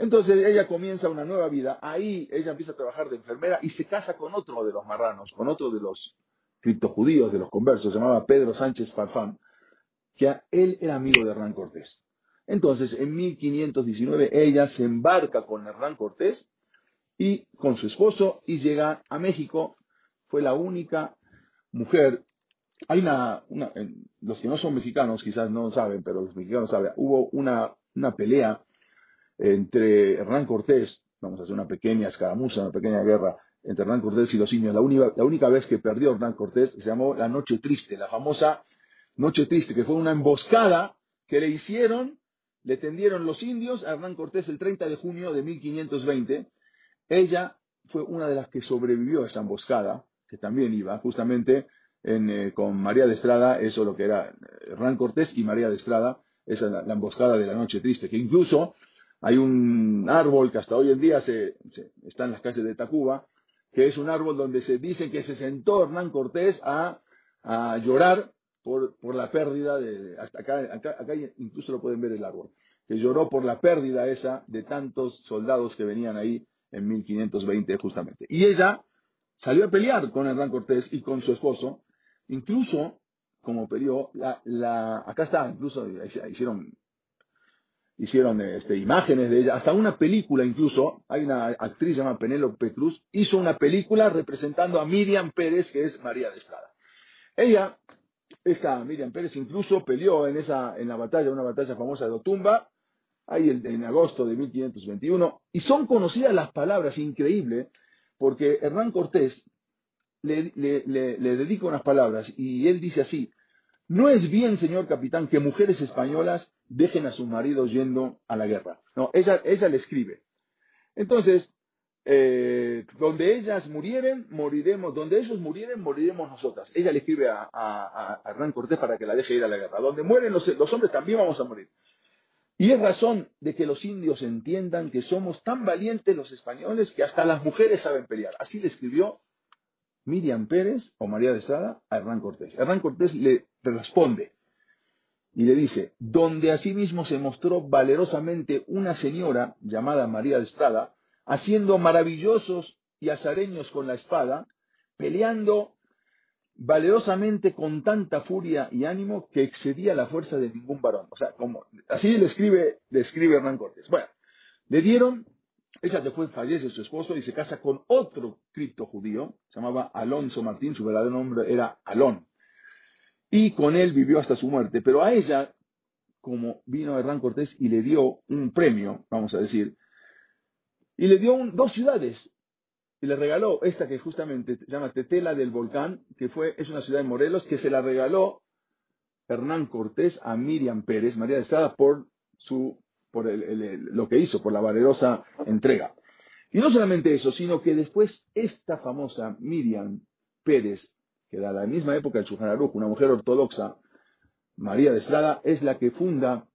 entonces ella comienza una nueva vida. Ahí ella empieza a trabajar de enfermera y se casa con otro de los marranos, con otro de los criptojudíos, de los conversos, se llamaba Pedro Sánchez Farfán, que él era amigo de Hernán Cortés. Entonces, en 1519, ella se embarca con Hernán Cortés y con su esposo y llega a México. Fue la única mujer. Hay los que no son mexicanos quizás no saben, pero los mexicanos saben. Hubo una pelea entre Hernán Cortés, vamos a hacer una pequeña escaramuza, una pequeña guerra, entre Hernán Cortés y los indios. La única vez que perdió Hernán Cortés se llamó la Noche Triste, la famosa Noche Triste, que fue una emboscada que le hicieron, le tendieron los indios a Hernán Cortés el 30 de junio de 1520. Ella fue una de las que sobrevivió a esa emboscada, que también iba justamente con María de Estrada, eso lo que era Hernán Cortés y María de Estrada, esa es la emboscada de la Noche Triste, que incluso hay un árbol que hasta hoy en día está en las calles de Tacuba, que es un árbol donde se dice que se sentó Hernán Cortés a llorar por la pérdida de... Hasta acá incluso lo pueden ver el árbol, que lloró por la pérdida esa de tantos soldados que venían ahí en 1520 justamente. Y ella salió a pelear con Hernán Cortés y con su esposo, incluso como peleó, acá está, incluso hicieron imágenes de ella, hasta una película incluso. Hay una actriz llamada Penélope Cruz, hizo una película representando a Miriam Pérez, que es María de Estrada. Esta Miriam Pérez incluso peleó en la batalla, una batalla famosa de Otumba, ahí en agosto de 1521, y son conocidas las palabras, increíble, porque Hernán Cortés le dedica unas palabras, y él dice así: no es bien, señor capitán, que mujeres españolas dejen a sus maridos yendo a la guerra. No, ella le escribe. Entonces, donde ellas murieren, moriremos. Donde ellos murieren, moriremos nosotras. Ella le escribe a Hernán Cortés para que la deje ir a la guerra. Donde mueren los hombres, también vamos a morir. Y es razón de que los indios entiendan que somos tan valientes los españoles que hasta las mujeres saben pelear. Así le escribió Miriam Pérez o María de Estrada a Hernán Cortés. Hernán Cortés le responde y le dice: donde asimismo se mostró valerosamente una señora llamada María de Estrada, haciendo maravillosos y azareños con la espada, peleando valerosamente con tanta furia y ánimo que excedía la fuerza de ningún varón. O sea, como así le escribe Hernán Cortés. Bueno, le dieron, ella después fallece su esposo y se casa con otro cripto judío, se llamaba Alonso Martín, su verdadero nombre era Alón, y con él vivió hasta su muerte. Pero a ella, como vino Hernán Cortés y le dio un premio, vamos a decir, y le dio dos ciudades, y le regaló esta que justamente se llama Tetela del Volcán, que es una ciudad de Morelos, que se la regaló Hernán Cortés a Miriam Pérez, María de Estrada, por lo que hizo, por la valerosa entrega. Y no solamente eso, sino que después esta famosa Miriam Pérez, que era la misma época del Shulchan Aruch, una mujer ortodoxa, María de Estrada, es la que funda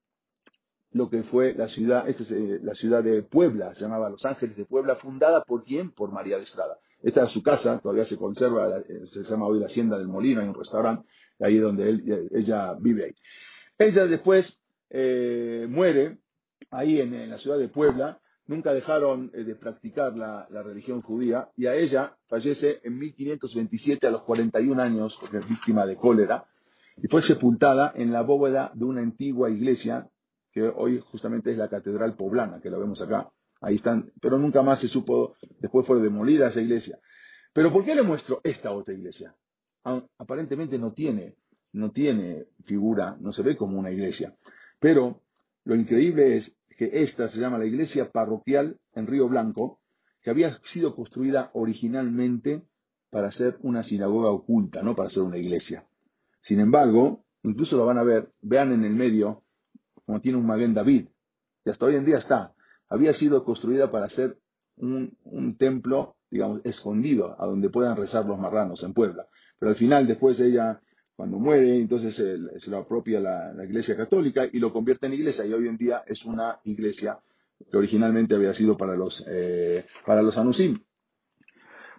lo que fue la ciudad, la ciudad de Puebla, se llamaba Los Ángeles de Puebla, fundada ¿por quién? Por María de Estrada. Esta es su casa, todavía se conserva, se llama hoy la Hacienda del Molino, hay un restaurante, ahí es donde ella vive ahí. Ella después muere ahí en la ciudad de Puebla, nunca dejaron de practicar la religión judía, y a ella fallece en 1527 a los 41 años, porque es víctima de cólera, y fue sepultada en la bóveda de una antigua iglesia, que hoy justamente es la Catedral Poblana, que la vemos acá, ahí están, pero nunca más se supo, después fue demolida esa iglesia. Pero ¿por qué le muestro esta otra iglesia? Aparentemente no tiene figura, no se ve como una iglesia, pero lo increíble es que esta se llama la iglesia parroquial en Río Blanco, que había sido construida originalmente para ser una sinagoga oculta, no para ser una iglesia. Sin embargo, incluso lo van a ver, vean en el medio, como tiene un Maguen David, y hasta hoy en día está. Había sido construida para ser un templo, digamos, escondido, a donde puedan rezar los marranos en Puebla. Pero al final, después ella, cuando muere, entonces se lo apropia la Iglesia Católica y lo convierte en iglesia, y hoy en día es una iglesia que originalmente había sido para los Anusim.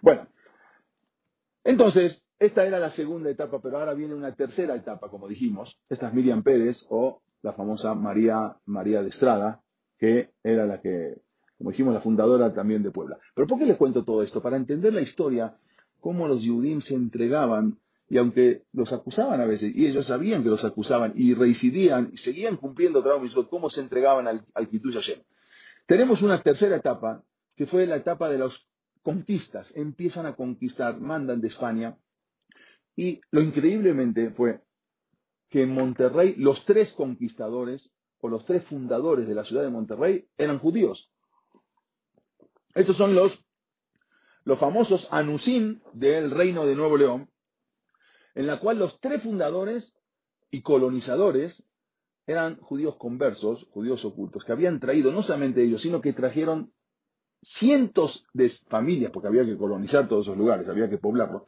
Bueno, entonces, esta era la segunda etapa, pero ahora viene una tercera etapa, como dijimos. Esta es Miriam Pérez, o la famosa María de Estrada, que era la que, como dijimos, la fundadora también de Puebla. Pero ¿por qué les cuento todo esto? Para entender la historia, cómo los Yehudim se entregaban, y aunque los acusaban a veces, y ellos sabían que los acusaban, y recidían, y seguían cumpliendo Torah Mitzvot, cómo se entregaban al Kiddush Hashem. Tenemos una tercera etapa, que fue la etapa de las conquistas. Empiezan a conquistar, mandan de España, y lo increíblemente fue que en Monterrey los tres conquistadores o los tres fundadores de la ciudad de Monterrey eran judíos. Estos son los famosos Anusim del reino de Nuevo León, en la cual los tres fundadores y colonizadores eran judíos conversos, judíos ocultos, que habían traído no solamente ellos, sino que trajeron cientos de familias, porque había que colonizar todos esos lugares, había que poblarlos,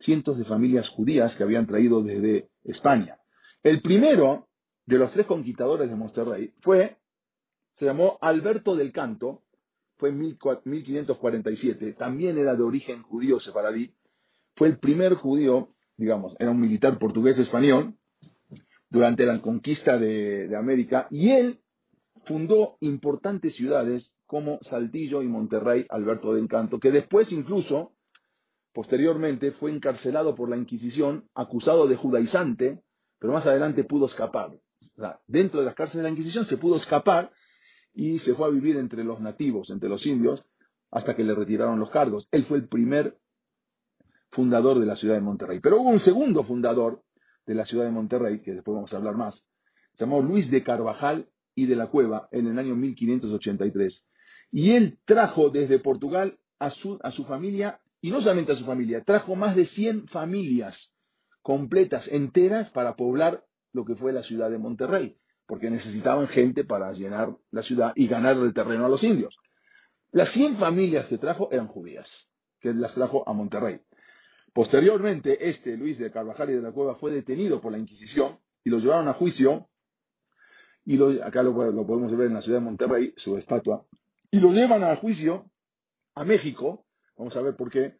cientos de familias judías que habían traído desde España. El primero de los tres conquistadores de Monterrey se llamó Alberto del Canto, fue en 1547, también era de origen judío sefaradí, fue el primer judío, digamos, era un militar portugués-español, durante la conquista de América, y él fundó importantes ciudades como Saltillo y Monterrey, Alberto del Canto, que después incluso, posteriormente, fue encarcelado por la Inquisición, acusado de judaizante, pero más adelante pudo escapar. O sea, dentro de las cárceles de la Inquisición se pudo escapar y se fue a vivir entre los nativos, entre los indios, hasta que le retiraron los cargos. Él fue el primer fundador de la ciudad de Monterrey. Pero hubo un segundo fundador de la ciudad de Monterrey, que después vamos a hablar más, se llamó Luis de Carvajal y de la Cueva, en el año 1583. Y él trajo desde Portugal a su familia, y no solamente a su familia, trajo más de 100 familias completas, enteras, para poblar lo que fue la ciudad de Monterrey, porque necesitaban gente para llenar la ciudad y ganar el terreno a los indios. Las 100 familias que trajo eran judías, que las trajo a Monterrey. Posteriormente, Luis de Carvajal y de la Cueva fue detenido por la Inquisición y lo llevaron a juicio, y acá lo podemos ver en la ciudad de Monterrey, su estatua, y lo llevan a juicio a México, vamos a ver por qué,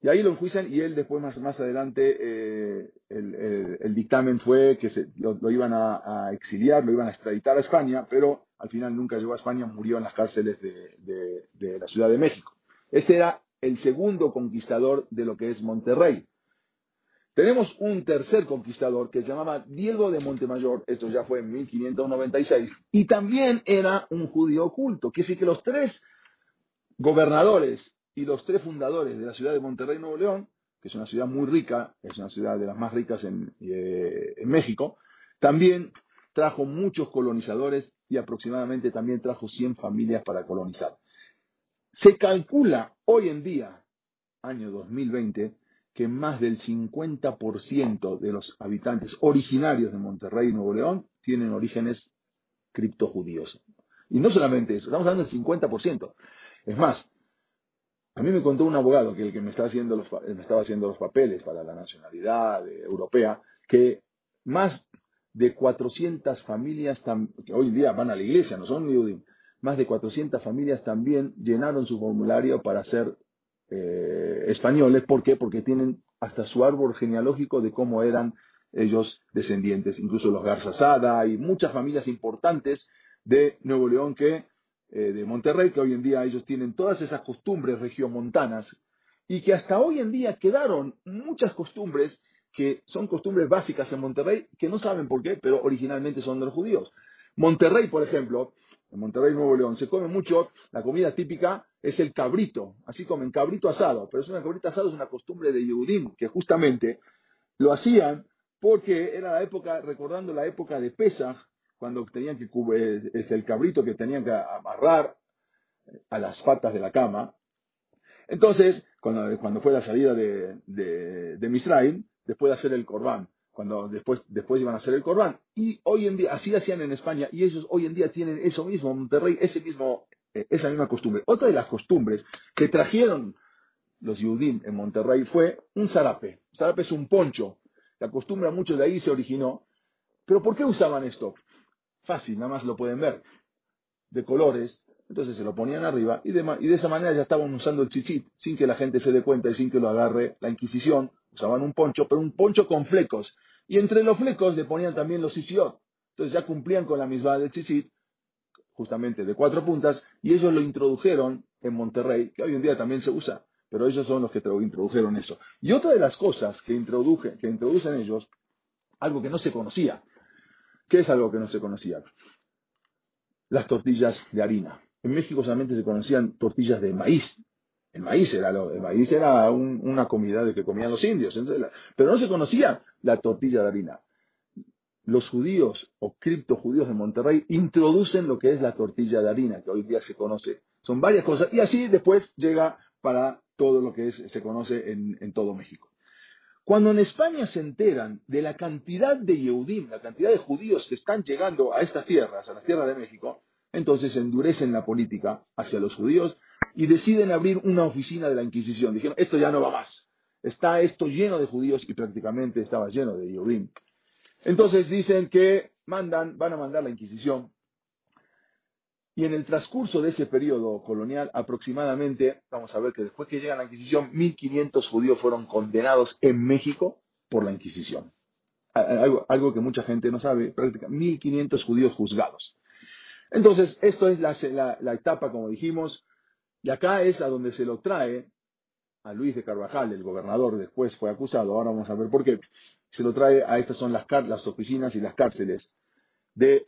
y ahí lo enjuician, y él después más adelante, el dictamen fue que lo iban a exiliar, lo iban a extraditar a España, pero al final nunca llegó a España, murió en las cárceles de la Ciudad de México. Este era el segundo conquistador de lo que es Monterrey. Tenemos un tercer conquistador que se llamaba Diego de Montemayor, esto ya fue en 1596, y también era un judío oculto, que sí que los tres gobernadores y los tres fundadores de la ciudad de Monterrey, Nuevo León, que es una ciudad muy rica, es una ciudad de las más ricas en México, también trajo muchos colonizadores y aproximadamente también trajo 100 familias para colonizar. Se calcula hoy en día, año 2020, que más del 50% de los habitantes originarios de Monterrey y Nuevo León tienen orígenes criptojudíos. Y no solamente eso, estamos hablando del 50%. Es más, a mí me contó un abogado, que el que me estaba haciendo los papeles para la nacionalidad europea, que más de 400 familias, que hoy en día van a la iglesia, no son judíos, más de 400 familias también llenaron su formulario para ser españoles. ¿Por qué? Porque tienen hasta su árbol genealógico de cómo eran ellos descendientes, incluso los Garza Sada y muchas familias importantes de Nuevo León de Monterrey, que hoy en día ellos tienen todas esas costumbres regiomontanas y que hasta hoy en día quedaron muchas costumbres que son costumbres básicas en Monterrey, que no saben por qué, pero originalmente son de los judíos. Monterrey, por ejemplo, en Monterrey, Nuevo León, se come mucho, la comida típica es el cabrito, así comen cabrito asado, pero cabrito asado es una costumbre de Yehudim, que justamente lo hacían porque era la época, recordando la época de Pesaj, cuando tenían que el cabrito que tenían que amarrar a las patas de la cama. Entonces, cuando fue la salida de Misraim, después de hacer el corbán, cuando después iban a hacer el corbán, y hoy en día, así hacían en España, y ellos hoy en día tienen eso mismo, Monterrey, esa misma costumbre. Otra de las costumbres que trajeron los Yehudim en Monterrey fue un zarape. El zarape es un poncho, la costumbre mucho de ahí se originó, pero ¿por qué usaban esto? Fácil, nada más lo pueden ver, de colores, entonces se lo ponían arriba y de esa manera ya estaban usando el tzitzit, sin que la gente se dé cuenta y sin que lo agarre la Inquisición. Usaban un poncho, pero un poncho con flecos, y entre los flecos le ponían también los sisiot, entonces ya cumplían con la misma del tzitzit, justamente de 4 puntas, y ellos lo introdujeron en Monterrey, que hoy en día también se usa, pero ellos son los que introdujeron eso. Y otra de las cosas que introducen ellos, algo que no se conocía. ¿Qué es algo que no se conocía? Las tortillas de harina. En México solamente se conocían tortillas de maíz. El maíz era una comida de que comían los indios. Pero no se conocía la tortilla de harina. Los judíos o criptojudíos de Monterrey introducen lo que es la tortilla de harina, que hoy día se conoce. Son varias cosas. Y así después llega para todo lo que se conoce en todo México. Cuando en España se enteran de la cantidad de Yehudim, la cantidad de judíos que están llegando a estas tierras, a las tierras de México, entonces endurecen la política hacia los judíos y deciden abrir una oficina de la Inquisición. Dijeron, esto ya no va más. Está esto lleno de judíos y prácticamente estaba lleno de Yehudim. Entonces dicen que van a mandar la Inquisición. Y en el transcurso de ese periodo colonial, aproximadamente, vamos a ver que después que llega la Inquisición, 1.500 judíos fueron condenados en México por la Inquisición. Algo que mucha gente no sabe, prácticamente 1.500 judíos juzgados. Entonces, esto es la etapa, como dijimos, y acá es a donde se lo trae a Luis de Carvajal, el gobernador, después fue acusado, ahora vamos a ver por qué. Se lo trae a estas son las oficinas y las cárceles de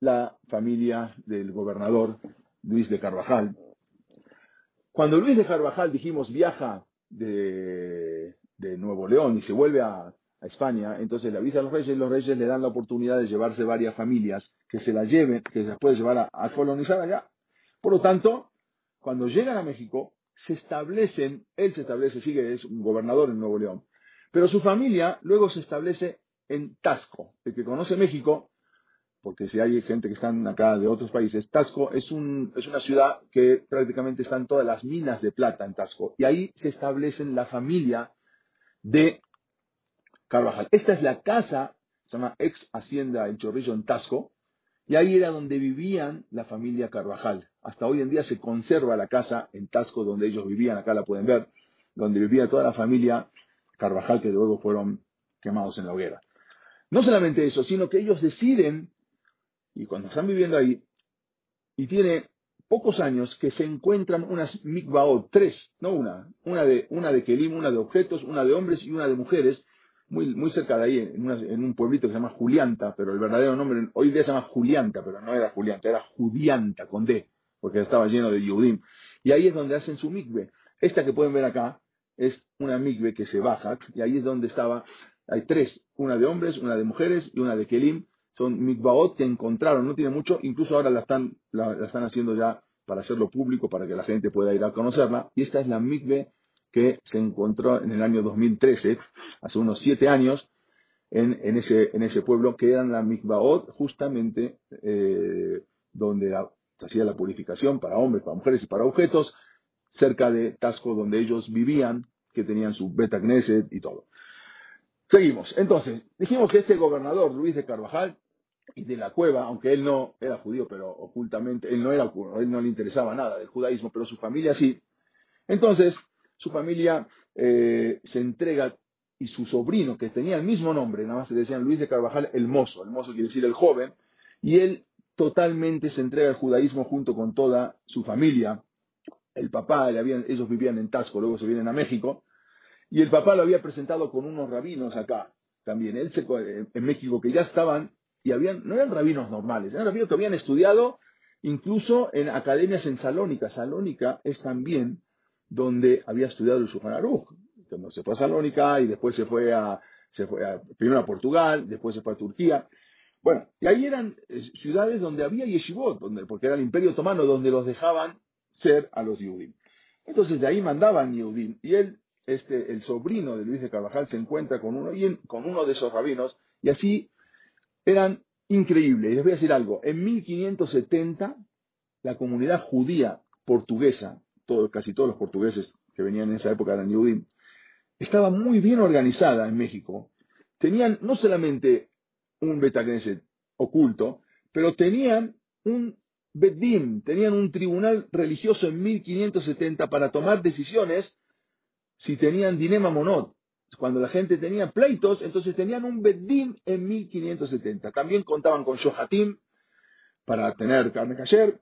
la familia del gobernador Luis de Carvajal. Cuando Luis de Carvajal, dijimos, viaja de Nuevo León y se vuelve a España, entonces le avisa a los reyes le dan la oportunidad de llevarse varias familias que se las lleven, que se las puede llevar a colonizar allá. Por lo tanto, cuando llegan a México, él se establece, es un gobernador en Nuevo León, pero su familia luego se establece en Taxco. El que conoce México, porque si hay gente que están acá de otros países, Taxco es una ciudad que prácticamente están todas las minas de plata en Taxco, y ahí se establecen la familia de Carvajal. Esta es la casa, se llama Ex Hacienda El Chorrillo en Taxco, Y ahí era donde vivían la familia Carvajal. Hasta hoy en día se conserva la casa en Taxco donde ellos vivían, acá la pueden ver, donde vivía toda la familia Carvajal que luego fueron quemados en la hoguera. No solamente eso, sino que ellos deciden, y cuando están viviendo ahí, y tiene pocos años que se encuentran unas mikvaot, tres, no una de kelim, una de objetos, una de hombres y una de mujeres, muy cerca de ahí, en un pueblito que se llama Julianta, pero el verdadero nombre hoy día se llama Julianta, pero no era Julianta, era Judianta con D, porque estaba lleno de Yehudim. Y ahí es donde hacen su mikve. Esta que pueden ver acá es una mikve que se baja, y ahí es donde estaba, hay tres, una de hombres, una de mujeres y una de kelim. Son mikvaot que encontraron, no tiene mucho, incluso ahora la están haciendo ya para hacerlo público, para que la gente pueda ir a conocerla. Y esta es la mikve que se encontró en el año 2013, hace unos 7 años, en ese pueblo, que eran la mikvaot, justamente donde se hacía la purificación para hombres, para mujeres y para objetos, cerca de Taxco, donde ellos vivían, que tenían su Betagneset y todo. Seguimos. Entonces, dijimos que este gobernador, Luis de Carvajal y de la Cueva, aunque él no era judío, pero ocultamente, él no le interesaba nada del judaísmo, pero su familia sí. Entonces, su familia se entrega, y su sobrino, que tenía el mismo nombre, nada más se decían Luis de Carvajal el mozo quiere decir el joven, y él totalmente se entrega al judaísmo junto con toda su familia. El papá, ellos vivían en Taxco, luego se vienen a México, y el papá lo había presentado con unos rabinos acá también, en México, que ya estaban, y no eran rabinos normales, eran rabinos que habían estudiado incluso en academias en Salónica. Salónica es también donde había estudiado el Shulchan Aruch. Cuando se fue a Salónica y después primero a Portugal, después se fue a Turquía. Bueno, y ahí eran ciudades donde había yeshivot, porque era el Imperio Otomano donde los dejaban ser a los Yehudim. Entonces de ahí mandaban Yehudim, y él, el sobrino de Luis de Carvajal, se encuentra con uno de esos rabinos, y así eran increíbles. Y les voy a decir algo: en 1570 la comunidad judía portuguesa, casi todos los portugueses que venían en esa época eran Yehudim, estaba muy bien organizada en México. Tenían no solamente un Betagneset oculto, pero tenían un Bedim, tenían un tribunal religioso en 1570 para tomar decisiones. Si tenían dinema monot, cuando la gente tenía pleitos, entonces tenían un bedín en 1570. También contaban con shohatim para tener carne kasher.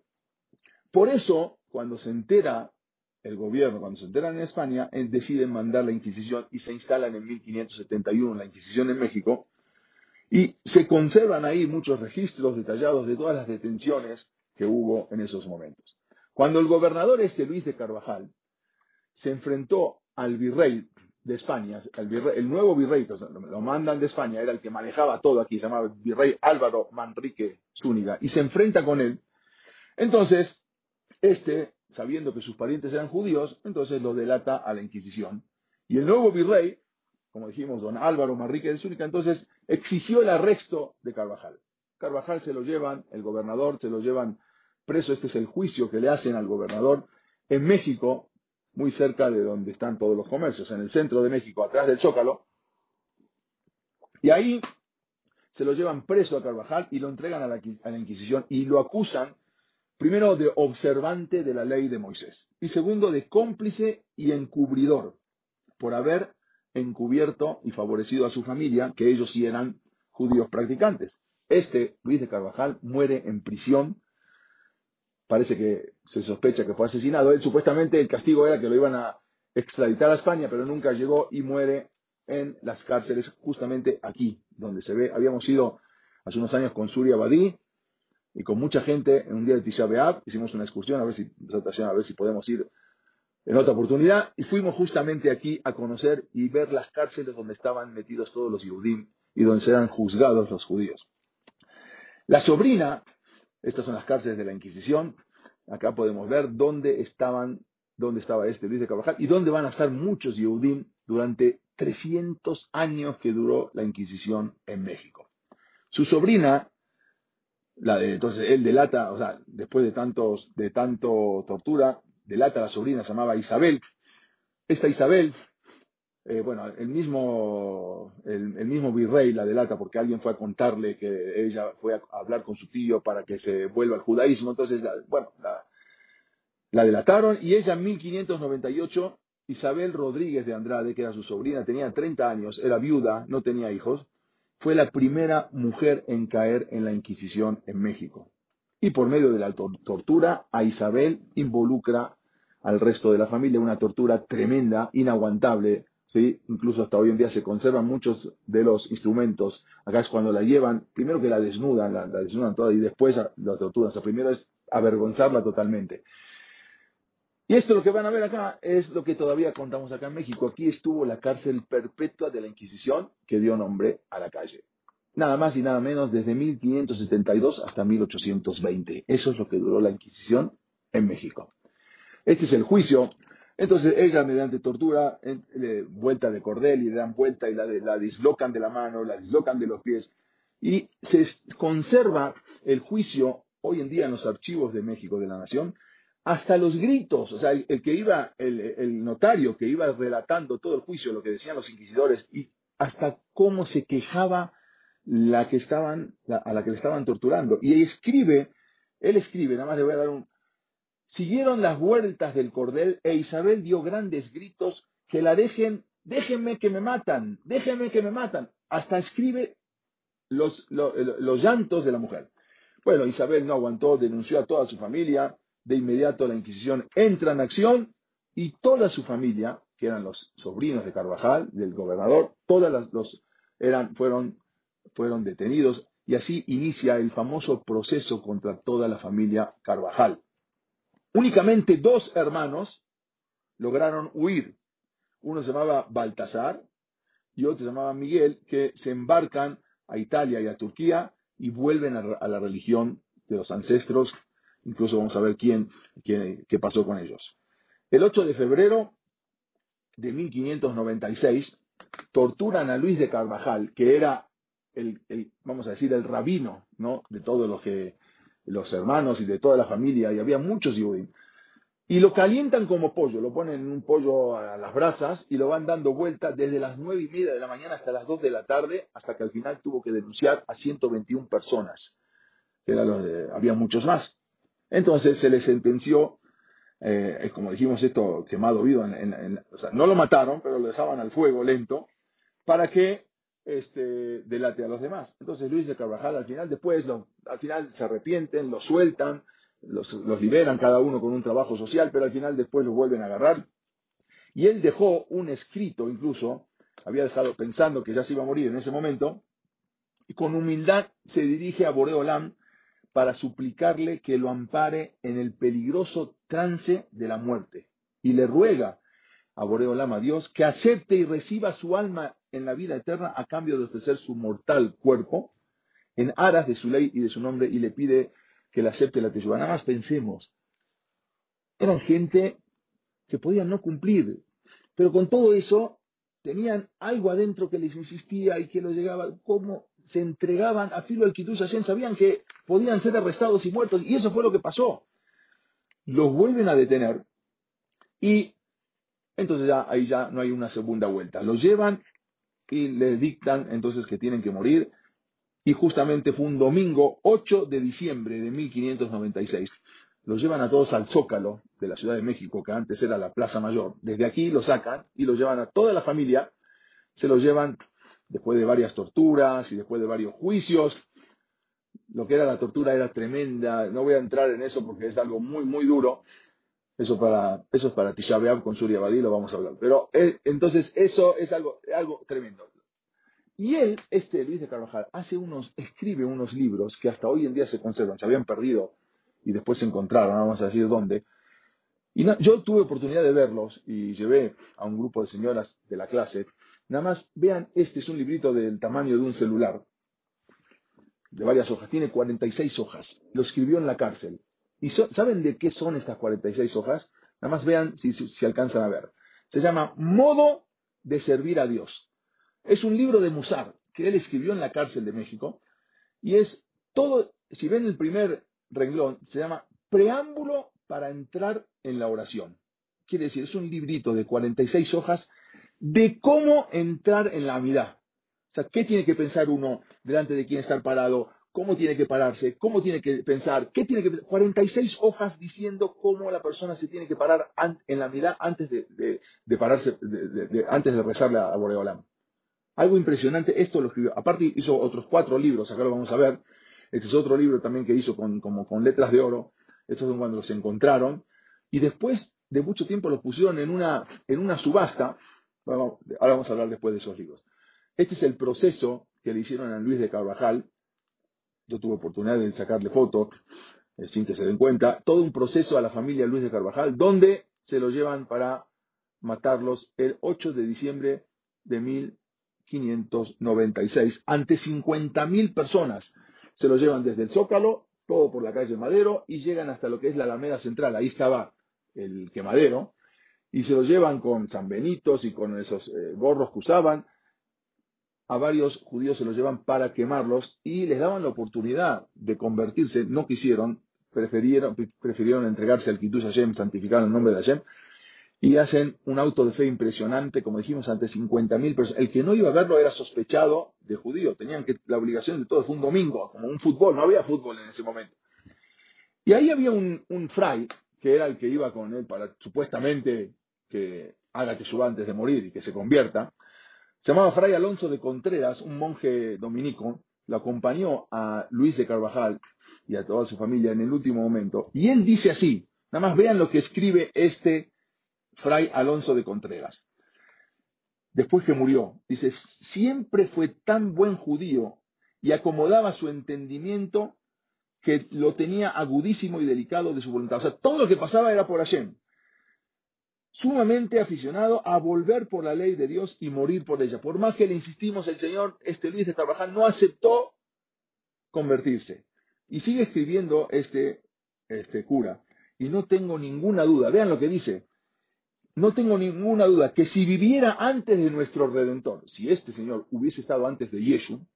Por eso, cuando se entera el gobierno, cuando se enteran en España, deciden mandar la Inquisición y se instalan en 1571 la Inquisición en México. Y se conservan ahí muchos registros detallados de todas las detenciones que hubo en esos momentos. Cuando el gobernador Luis de Carvajal se enfrentó al virrey de España, el nuevo virrey, que lo mandan de España, era el que manejaba todo aquí, se llamaba virrey Álvaro Manrique Zúñiga, y se enfrenta con él. Entonces, sabiendo que sus parientes eran judíos, entonces lo delata a la Inquisición. Y el nuevo virrey, como dijimos, don Álvaro Manrique Zúñiga, entonces exigió el arresto de Carvajal. Carvajal se lo llevan, el gobernador se lo llevan preso. Este es el juicio que le hacen al gobernador en México, muy cerca de donde están todos los comercios, en el centro de México, atrás del Zócalo. Y ahí se lo llevan preso a Carvajal y lo entregan a la Inquisición, y lo acusan, primero, de observante de la ley de Moisés, y segundo, de cómplice y encubridor, por haber encubierto y favorecido a su familia, que ellos sí eran judíos practicantes. Luis de Carvajal muere en prisión. Parece que se sospecha que fue asesinado. Él, supuestamente, el castigo era que lo iban a extraditar a España, pero nunca llegó, y muere en las cárceles, justamente aquí, donde se ve. Habíamos ido hace unos años con Surya Badí y con mucha gente en un día de Tisha B'Av. Hicimos una excursión, a ver si podemos ir en otra oportunidad, y fuimos justamente aquí a conocer y ver las cárceles donde estaban metidos todos los Yehudim y donde eran juzgados los judíos. La sobrina... Estas son las cárceles de la Inquisición. Acá podemos ver dónde estaba Luis de Carvajal y dónde van a estar muchos Yehudim durante 300 años que duró la Inquisición en México. Su sobrina, entonces él delata, o sea, después de tanto tortura, delata a la sobrina, se llamaba Isabel. Esta Isabel Bueno, el mismo virrey la delata porque alguien fue a contarle que ella fue a hablar con su tío para que se vuelva al judaísmo. Entonces, la delataron, y ella en 1598, Isabel Rodríguez de Andrade, que era su sobrina, tenía 30 años, era viuda, no tenía hijos, fue la primera mujer en caer en la Inquisición en México. Y por medio de la tortura, a Isabel involucra al resto de la familia, una tortura tremenda, inaguantable, ¿sí? Incluso hasta hoy en día se conservan muchos de los instrumentos. Acá es cuando la llevan, primero que la desnudan, la desnudan toda, y después la torturan. O sea, primero es avergonzarla totalmente. Y esto, lo que van a ver acá, es lo que todavía contamos acá en México. Aquí estuvo la cárcel perpetua de la Inquisición, que dio nombre a la calle. Nada más y nada menos, desde 1572 hasta 1820. Eso es lo que duró la Inquisición en México. Este es el juicio. Entonces ella, mediante tortura, vuelta de cordel, y le dan vuelta y la dislocan de la mano, la dislocan de los pies, y se conserva el juicio hoy en día en los archivos de México, de la Nación, hasta los gritos. O sea, el notario que iba relatando todo el juicio, lo que decían los inquisidores, y hasta cómo se quejaba a la que le estaban torturando. Y él escribe, nada más le voy a dar un... Siguieron las vueltas del cordel e Isabel dio grandes gritos que la dejen, déjenme que me matan, déjenme que me matan. Hasta escribe los llantos de la mujer. Bueno, Isabel no aguantó, denunció a toda su familia. De inmediato la Inquisición entra en acción y toda su familia, que eran los sobrinos de Carvajal, del gobernador, fueron detenidos, y así inicia el famoso proceso contra toda la familia Carvajal. Únicamente 2 hermanos lograron huir. Uno se llamaba Baltasar y otro se llamaba Miguel, que se embarcan a Italia y a Turquía y vuelven a la religión de los ancestros. Incluso vamos a ver qué pasó con ellos. El 8 de febrero de 1596 torturan a Luis de Carvajal, que era el rabino, ¿no?, de todos los hermanos y de toda la familia, y había muchos judíos, y lo calientan como pollo, lo ponen en un pollo a las brasas y lo van dando vuelta desde las 9:30 de la mañana hasta las 2 de la tarde, hasta que al final tuvo que denunciar a 121 personas, que había muchos más. Entonces se le sentenció, como dijimos, esto quemado vivo, o sea, no lo mataron, pero lo dejaban al fuego lento para que delate a los demás. Entonces Luis de Carvajal al final se arrepienten, lo sueltan, los liberan, cada uno con un trabajo social, pero al final después los vuelven a agarrar. Y él dejó un escrito, incluso había dejado, pensando que ya se iba a morir en ese momento, y con humildad se dirige a Boreolam para suplicarle que lo ampare en el peligroso trance de la muerte, y le ruega a Boreolam, a Dios, que acepte y reciba su alma en la vida eterna a cambio de ofrecer su mortal cuerpo en aras de su ley y de su nombre, y le pide que le acepte la teshuvá. Nada más pensemos, eran gente que podían no cumplir, pero con todo eso tenían algo adentro que les insistía y que los llegaba. ¿Cómo se entregaban a filo al Kiddush Hashem? Sabían que podían ser arrestados y muertos, y eso fue lo que pasó. Los vuelven a detener, y entonces ahí ya no hay una segunda vuelta. Los llevan y les dictan entonces que tienen que morir, y justamente fue un domingo 8 de diciembre de 1596. Los llevan a todos al Zócalo de la Ciudad de México, que antes era la Plaza Mayor. Desde aquí los sacan y los llevan a toda la familia, se los llevan después de varias torturas y después de varios juicios. Lo que era la tortura era tremenda, no voy a entrar en eso porque es algo muy, muy duro. Eso es para Tisha B'Av con Surya Badí, lo vamos a hablar. Pero entonces eso es algo tremendo. Y él, Luis de Carvajal, escribe unos libros que hasta hoy en día se conservan. Se habían perdido y después se encontraron, vamos a decir dónde. Y yo tuve oportunidad de verlos y llevé a un grupo de señoras de la clase. Nada más vean, este es un librito del tamaño de un celular, de varias hojas, tiene 46 hojas. Lo escribió en la cárcel. ¿Y saben de qué son estas 46 hojas? Nada más vean si alcanzan a ver. Se llama Modo de Servir a Dios. Es un libro de Musar que él escribió en la cárcel de México, y es todo, si ven el primer renglón, se llama Preámbulo para entrar en la oración. Quiere decir, es un librito de 46 hojas de cómo entrar en la amidá. O sea, qué tiene que pensar uno delante de quién estar parado, cómo tiene que pararse, cómo tiene que pensar, qué tiene que pensar. 46 hojas diciendo cómo la persona se tiene que parar en la amidá antes de pararse, antes de rezarle a Boreolam. Algo impresionante, esto lo escribió. Aparte hizo otros 4 libros, acá lo vamos a ver. Este es otro libro también que hizo con letras de oro. Estos son cuando los encontraron. Y después de mucho tiempo los pusieron en una subasta. Bueno, ahora vamos a hablar después de esos libros. Este es el proceso que le hicieron a Luis de Carvajal. Yo tuve oportunidad de sacarle fotos, sin que se den cuenta. Todo un proceso a la familia Luis de Carvajal, donde se lo llevan para matarlos el 8 de diciembre de 1596, ante 50.000 personas. Se lo llevan desde el Zócalo, todo por la calle Madero, y llegan hasta lo que es la Alameda Central. Ahí estaba el quemadero, y se lo llevan con sanbenitos y con esos gorros que usaban. A varios judíos se los llevan para quemarlos, y les daban la oportunidad de convertirse. No quisieron, prefirieron entregarse al Kiddush Hashem, santificar el nombre de Hashem, y hacen un auto de fe impresionante, como dijimos, ante 50.000 personas. El que no iba a verlo era sospechado de judío. Tenían la obligación de todo. Fue un domingo, como un fútbol. No había fútbol en ese momento. Y ahí había un fray, que era el que iba con él para, supuestamente, que haga que suba antes de morir y que se convierta. Se llamaba Fray Alonso de Contreras, un monje dominico. Lo acompañó a Luis de Carvajal y a toda su familia en el último momento. Y él dice así, nada más vean lo que escribe este Fray Alonso de Contreras, después que murió. Dice: siempre fue tan buen judío y acomodaba su entendimiento, que lo tenía agudísimo y delicado de su voluntad. O sea, todo lo que pasaba era por Hashem. Sumamente aficionado a volver por la ley de Dios y morir por ella. Por más que le insistimos, el señor Luis de Carvajal no aceptó convertirse. Y sigue escribiendo este cura. Y no tengo ninguna duda, vean lo que dice. No tengo ninguna duda que si viviera antes de nuestro Redentor, si este señor hubiese estado antes de Yeshu,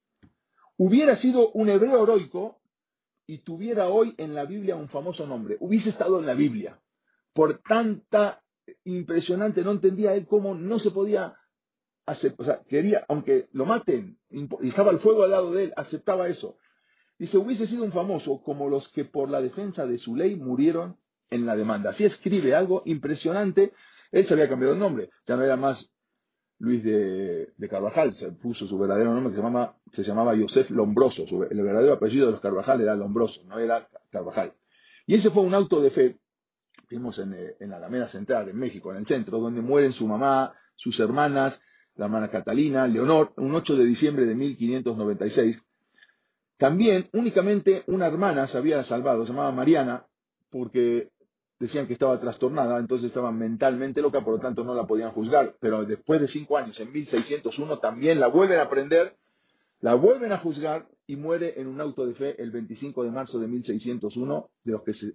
hubiera sido un hebreo heroico y tuviera hoy en la Biblia un famoso nombre. Hubiese estado en la Biblia. Por tanta impresionante, no entendía él cómo no se podía aceptar. O sea, quería, aunque lo maten, y estaba el fuego al lado de él, aceptaba eso. Dice, hubiese sido un famoso como los que por la defensa de su ley murieron en la demanda. Así escribe, algo impresionante. Él se había cambiado el nombre, ya no era más Luis de Carvajal, se puso su verdadero nombre, que se llamaba Yosef Lombroso. El verdadero apellido de los Carvajal era Lombroso, no era Carvajal. Y ese fue un auto de fe, vimos en la Alameda Central, en México, en el centro, donde mueren su mamá, sus hermanas, la hermana Catalina, Leonor, un 8 de diciembre de 1596. También, únicamente una hermana se había salvado, se llamaba Mariana, porque decían que estaba trastornada, entonces estaba mentalmente loca, por lo tanto no la podían juzgar. Pero después de 5 años, en 1601, también la vuelven a prender, la vuelven a juzgar y muere en un auto de fe el 25 de marzo de 1601,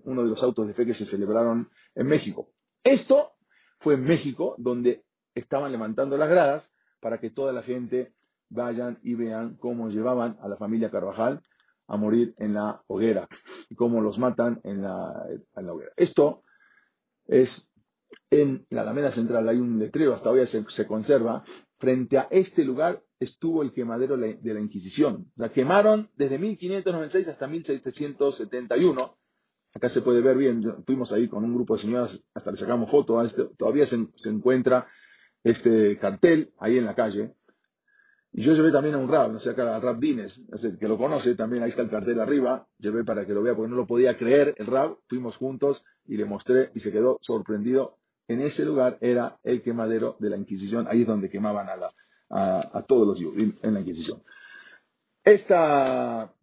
uno de los autos de fe que se celebraron en México. Esto fue en México, donde estaban levantando las gradas para que toda la gente vayan y vean cómo llevaban a la familia Carvajal a morir en la hoguera, y cómo los matan en la hoguera. Esto es en la Alameda Central, hay un letrero, hasta hoy se conserva. Frente a este lugar estuvo el quemadero de la Inquisición. La quemaron desde 1596 hasta 1771. Acá se puede ver bien, estuvimos ahí con un grupo de señoras, hasta le sacamos fotos. Todavía se encuentra este cartel ahí en la calle. Y yo llevé también a un rab, no sé, acá a Rab Dines, que lo conoce también, ahí está el cartel arriba, llevé para que lo vea porque no lo podía creer el rab, fuimos juntos y le mostré y se quedó sorprendido. En ese lugar era el quemadero de la Inquisición, ahí es donde quemaban a todos los judíos en la Inquisición. Esta,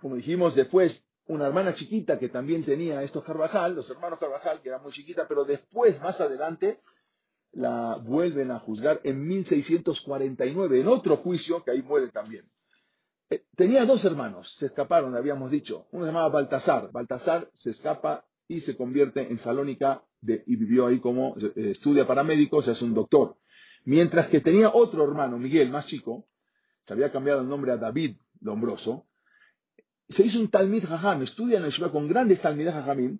como dijimos, después una hermana chiquita que también tenía estos Carvajal, los hermanos Carvajal, que era muy chiquita, pero después, más adelante, la vuelven a juzgar en 1649, en otro juicio, que ahí muere también. Tenía 2 hermanos, se escaparon, habíamos dicho. Uno se llamaba Baltasar. Baltasar se escapa y se convierte en Salónica y vivió ahí como estudia para médicos, es un doctor. Mientras que tenía otro hermano, Miguel, más chico, se había cambiado el nombre a David Lombroso. Se hizo un Talmid Jajam, estudia en el Shiva con grandes Talmid Jajamim,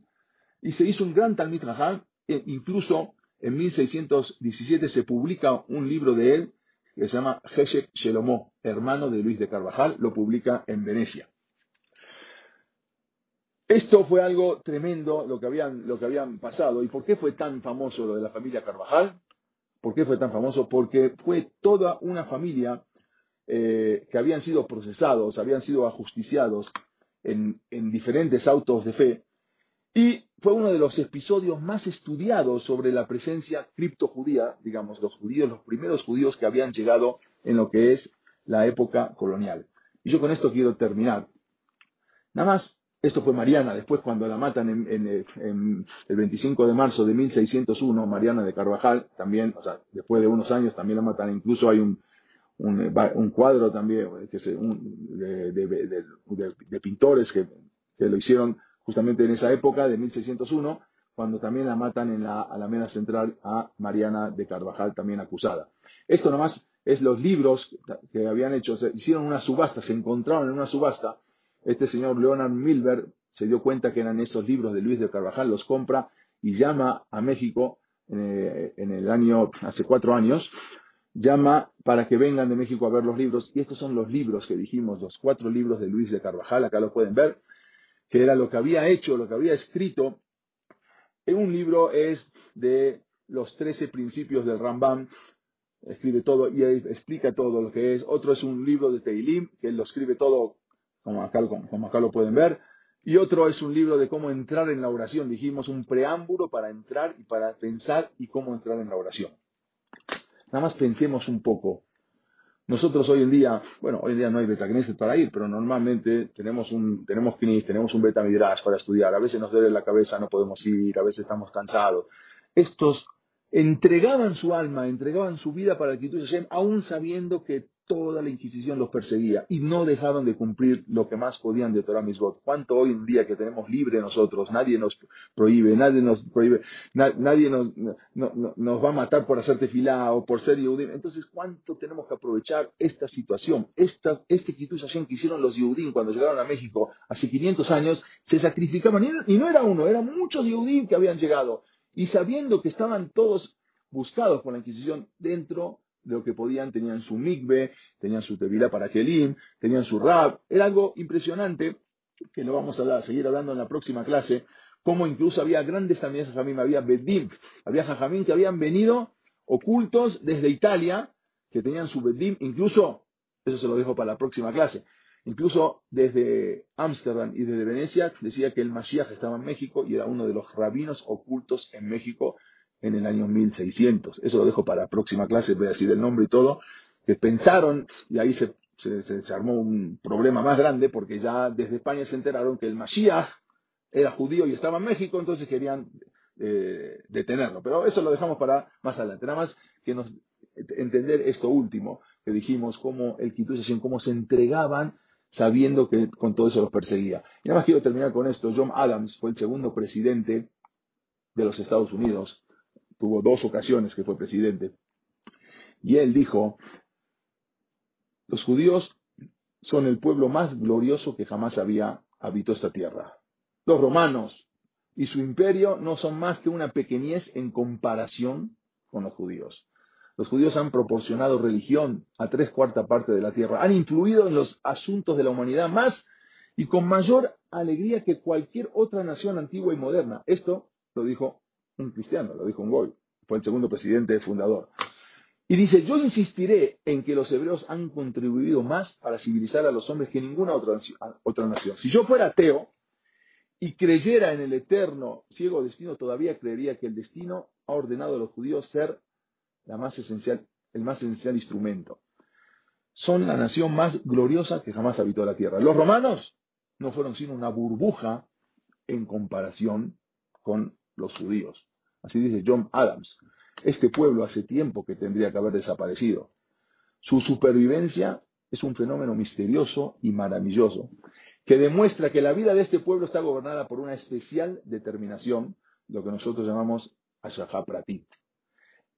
y se hizo un gran Talmid Jajam, incluso En 1617 se publica un libro de él que se llama Heshek Shelomó, hermano de Luis de Carvajal, lo publica en Venecia. Esto fue algo tremendo lo que habían pasado. ¿Y por qué fue tan famoso lo de la familia Carvajal? ¿Por qué fue tan famoso? Porque fue toda una familia que habían sido procesados, habían sido ajusticiados en diferentes autos de fe, y fue uno de los episodios más estudiados sobre la presencia criptojudía, digamos, los primeros judíos que habían llegado en lo que es la época colonial. Y yo con esto quiero terminar. Nada más, esto fue Mariana, después cuando la matan en el 25 de marzo de 1601, Mariana de Carvajal, también, o sea, después de unos años también la matan, incluso hay un cuadro también que de pintores que lo hicieron justamente en esa época de 1601, cuando también la matan en la Alameda Central a Mariana de Carvajal, también acusada. Esto nomás es los libros que habían hecho, o sea, hicieron una subasta, se encontraron en una subasta. Este señor Leonard Milberg se dio cuenta que eran esos libros de Luis de Carvajal, los compra y llama a México en el año, hace 4 años, llama para que vengan de México a ver los libros, y estos son los libros que dijimos, los 4 libros de Luis de Carvajal, acá lo pueden ver, que era lo que había hecho, lo que había escrito. Un libro es de los 13 principios del Rambam, escribe todo y explica todo lo que es. Otro es un libro de Teilim, que él lo escribe todo, como acá lo pueden ver. Y otro es un libro de cómo entrar en la oración, dijimos, un preámbulo para entrar y para pensar y cómo entrar en la oración. Nada más pensemos un poco. Nosotros hoy en día, bueno, hoy en día no hay Betagneset para ir, pero normalmente tenemos Knis, tenemos un Betamidrash para estudiar. A veces nos duele la cabeza, no podemos ir, a veces estamos cansados. Estos entregaban su alma, entregaban su vida para el Kiddush Hashem, aún sabiendo que toda la Inquisición los perseguía y no dejaban de cumplir lo que más podían de Torah Mitzvot. ¿Cuánto hoy en día que tenemos libre nosotros? Nadie nos prohíbe, nadie nos va a matar por hacer tefilá o por ser Yehudim. Entonces, ¿cuánto tenemos que aprovechar esta situación? Este Kiddush Hashem que hicieron los Yehudim cuando llegaron a México hace 500 años, se sacrificaban, y no era uno, eran muchos Yehudim que habían llegado, y sabiendo que estaban todos buscados por la Inquisición dentro de lo que podían, tenían su mikve, tenían su tevilá para kelim, tenían su rab. Era algo impresionante, que lo vamos a seguir hablando en la próxima clase, como incluso había grandes también jajamim, había bedim, había jajamim que habían venido ocultos desde Italia, que tenían su bedim, incluso, eso se lo dejo para la próxima clase, incluso desde Ámsterdam y desde Venecia, decía que el Mashiach estaba en México y era uno de los rabinos ocultos en México, en el año 1600, eso lo dejo para la próxima clase, voy a decir el nombre y todo, que pensaron, y ahí se armó un problema más grande, porque ya desde España se enteraron que el Mashiach era judío y estaba en México, entonces querían detenerlo, pero eso lo dejamos para más adelante. Nada más que entender esto último, que dijimos, cómo el Kiddush Hashem, cómo se entregaban, sabiendo que con todo eso los perseguía. Y nada más quiero terminar con esto. John Adams fue el segundo presidente de los Estados Unidos, tuvo 2 ocasiones que fue presidente, y él dijo, los judíos son el pueblo más glorioso que jamás habitó esta tierra. Los romanos y su imperio no son más que una pequeñez en comparación con los judíos. Los judíos han proporcionado religión a 3/4 de la tierra, han influido en los asuntos de la humanidad más y con mayor alegría que cualquier otra nación antigua y moderna. Esto lo dijo un cristiano, lo dijo un goy, fue el segundo presidente fundador. Y dice, yo insistiré en que los hebreos han contribuido más para civilizar a los hombres que ninguna otra nación. Si yo fuera ateo y creyera en el eterno ciego destino, todavía creería que el destino ha ordenado a los judíos ser el más esencial instrumento. Son la nación más gloriosa que jamás habitó la tierra. Los romanos no fueron sino una burbuja en comparación con los judíos. Así dice John Adams. Este pueblo hace tiempo que tendría que haber desaparecido. Su supervivencia es un fenómeno misterioso y maravilloso que demuestra que la vida de este pueblo está gobernada por una especial determinación, lo que nosotros llamamos Ashraja Pratit.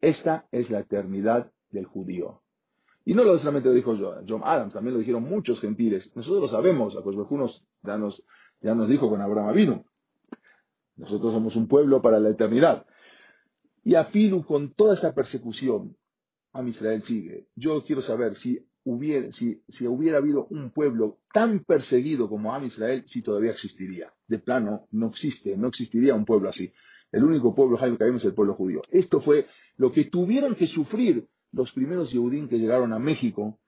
Esta es la eternidad del judío. Y no solamente lo dijo John Adams, también lo dijeron muchos gentiles. Nosotros lo sabemos, a Cosberjunos ya nos dijo con Abraham Avinu. Nosotros somos un pueblo para la eternidad. Y afilu con toda esa persecución, a Israel sigue. Yo quiero saber si hubiera habido un pueblo tan perseguido como Am Israel, si todavía existiría. De plano, no existe, no existiría un pueblo así. El único pueblo que vemos es el pueblo judío. Esto fue lo que tuvieron que sufrir los primeros Yehudim que llegaron a México,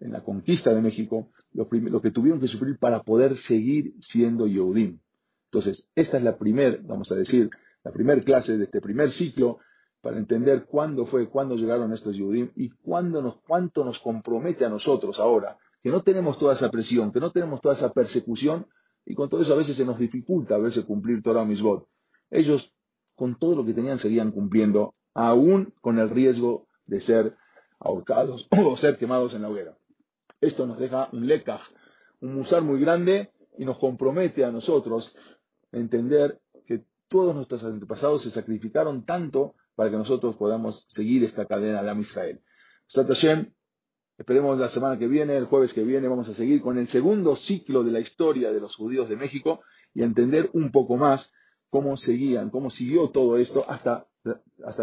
en la conquista de México, lo que tuvieron que sufrir para poder seguir siendo Yehudim. Entonces, esta es la primera, vamos a decir, la primera clase de este primer ciclo, para entender cuándo llegaron estos Yehudim y cuánto nos compromete a nosotros ahora, que no tenemos toda esa presión, que no tenemos toda esa persecución, y con todo eso a veces se nos dificulta a veces cumplir Torah o Mitzvot. Ellos, con todo lo que tenían, seguían cumpliendo, aún con el riesgo de ser ahorcados o ser quemados en la hoguera. Esto nos deja un lekaj, un musar muy grande, y nos compromete a nosotros a entender que todos nuestros antepasados se sacrificaron tanto para que nosotros podamos seguir esta cadena de Am Israel. Bezrat Hashem, esperemos la semana que viene, el jueves que viene, vamos a seguir con el segundo ciclo de la historia de los judíos de México y entender un poco más cómo siguió todo esto hasta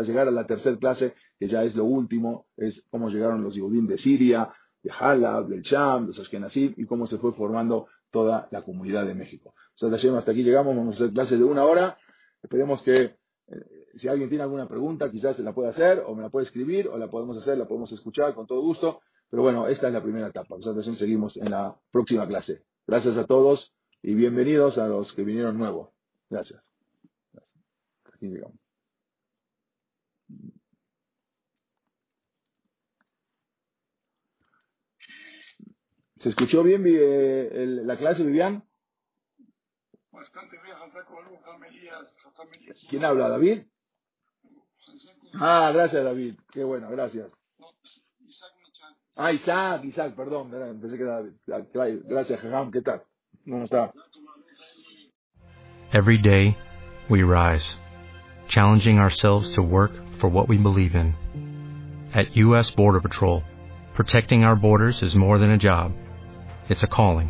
llegar a la tercera clase, que ya es lo último, es cómo llegaron los Yehudim de Siria, de Halab, del Sham, de Ashkenazim, y cómo se fue formando toda la comunidad de México. Bezrat Hashem, hasta aquí llegamos, vamos a hacer clases de 1 hora, esperemos que... Si alguien tiene alguna pregunta, quizás se la pueda hacer, o me la puede escribir, o la podemos hacer, la podemos escuchar con todo gusto. Pero bueno, esta es la primera etapa. Nosotros seguimos en la próxima clase. Gracias a todos y bienvenidos a los que vinieron nuevos. Gracias. Aquí llegamos. ¿Se escuchó bien la clase, Vivian? Bastante bien, José Colón. ¿Quién habla, David? Ah, gracias, David. Qué bueno, gracias. Isaac, perdón. Pensé que era David. Gracias, Jajam. ¿Qué tal? ¿Cómo está? Every day, we rise, challenging ourselves to work for what we believe in. At U.S. Border Patrol, protecting our borders is more than a job. It's a calling.